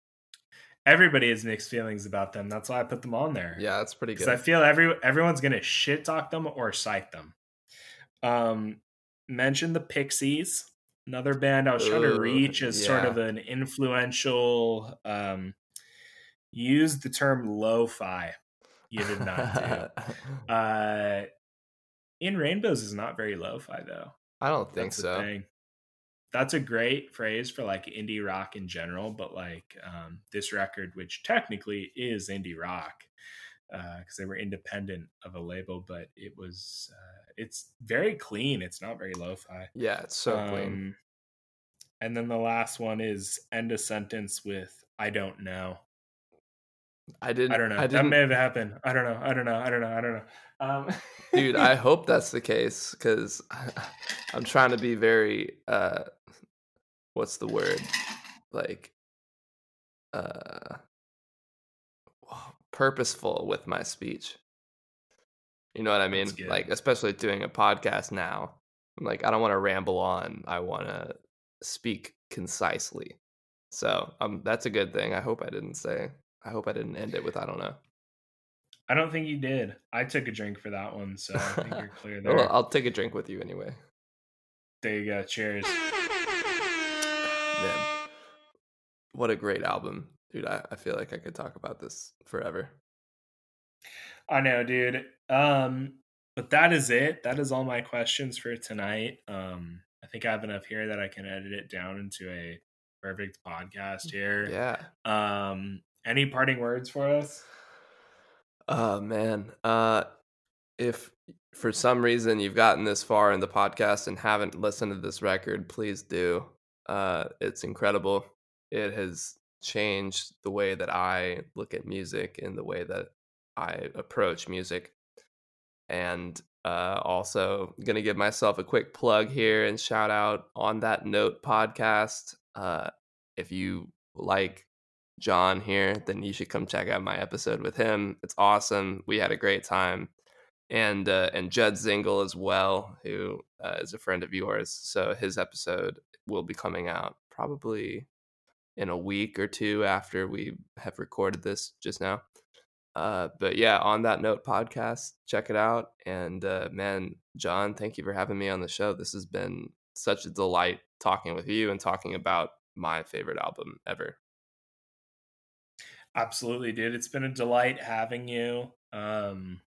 everybody has mixed feelings about them. That's why I put them on there. Yeah, that's pretty good. Because I feel every everyone's gonna shit talk them or cite them. Um, mention the Pixies, another band I was Ooh, trying to reach as yeah. sort of an influential. Um, use the term lo-fi. You did not do. uh, In Rainbows is not very lo-fi though. I don't think that's so. The thing. That's a great phrase for like indie rock in general, but like um, this record, which technically is indie rock because uh, they were independent of a label, but it was uh, it's very clean. It's not very lo-fi. Yeah, it's so um, clean. And then the last one is end a sentence with I don't know. I didn't. I don't know. I that may have happened. I don't know. I don't know. I don't know. I don't know. Um. Dude, I hope that's the case because I'm trying to be very. Uh, what's the word? Like, uh, purposeful with my speech. You know what I mean? Like, especially doing a podcast now. I'm like, I don't want to ramble on. I want to speak concisely. So, um, that's a good thing. I hope I didn't say. I hope I didn't end it with, I don't know. I don't think you did. I took a drink for that one, so I think you're clear there. Well, I'll take a drink with you anyway. There you go. Cheers. Man, what a great album. Dude, I, I feel like I could talk about this forever. I know, dude. Um, but that is it. That is all my questions for tonight. Um, I think I have enough here that I can edit it down into a perfect podcast here. Yeah. Um. Any parting words for us? Oh, man. Uh, if for some reason you've gotten this far in the podcast and haven't listened to this record, please do. Uh, it's incredible. It has changed the way that I look at music and the way that I approach music. And uh, also going to give myself a quick plug here and shout out On That Note podcast. Uh, if you like John here, then you should come check out my episode with him. It's awesome. We had a great time. And uh, and Judd Zingle as well, who uh, is a friend of yours. So his episode will be coming out probably in a week or two after we have recorded this just now. Uh, but yeah, On That Note podcast, check it out. And uh, man, John, thank you for having me on the show. This has been such a delight talking with you and talking about my favorite album ever. Absolutely, dude. It's been a delight having you. Um,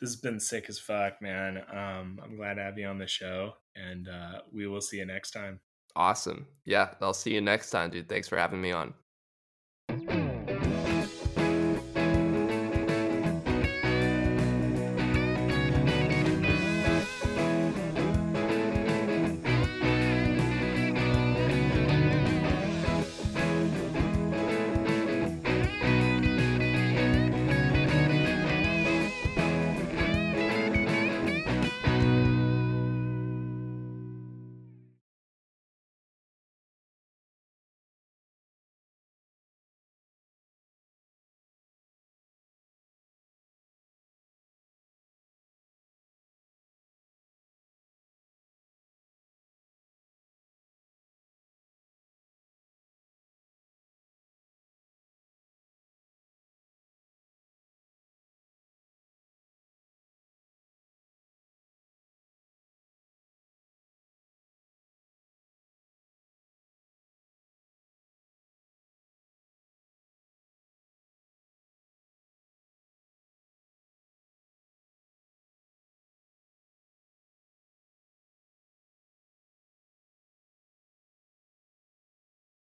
this has been sick as fuck, man. Um, I'm glad to have you on the show, and uh, we will see you next time. Awesome. Yeah, I'll see you next time, dude. Thanks for having me on.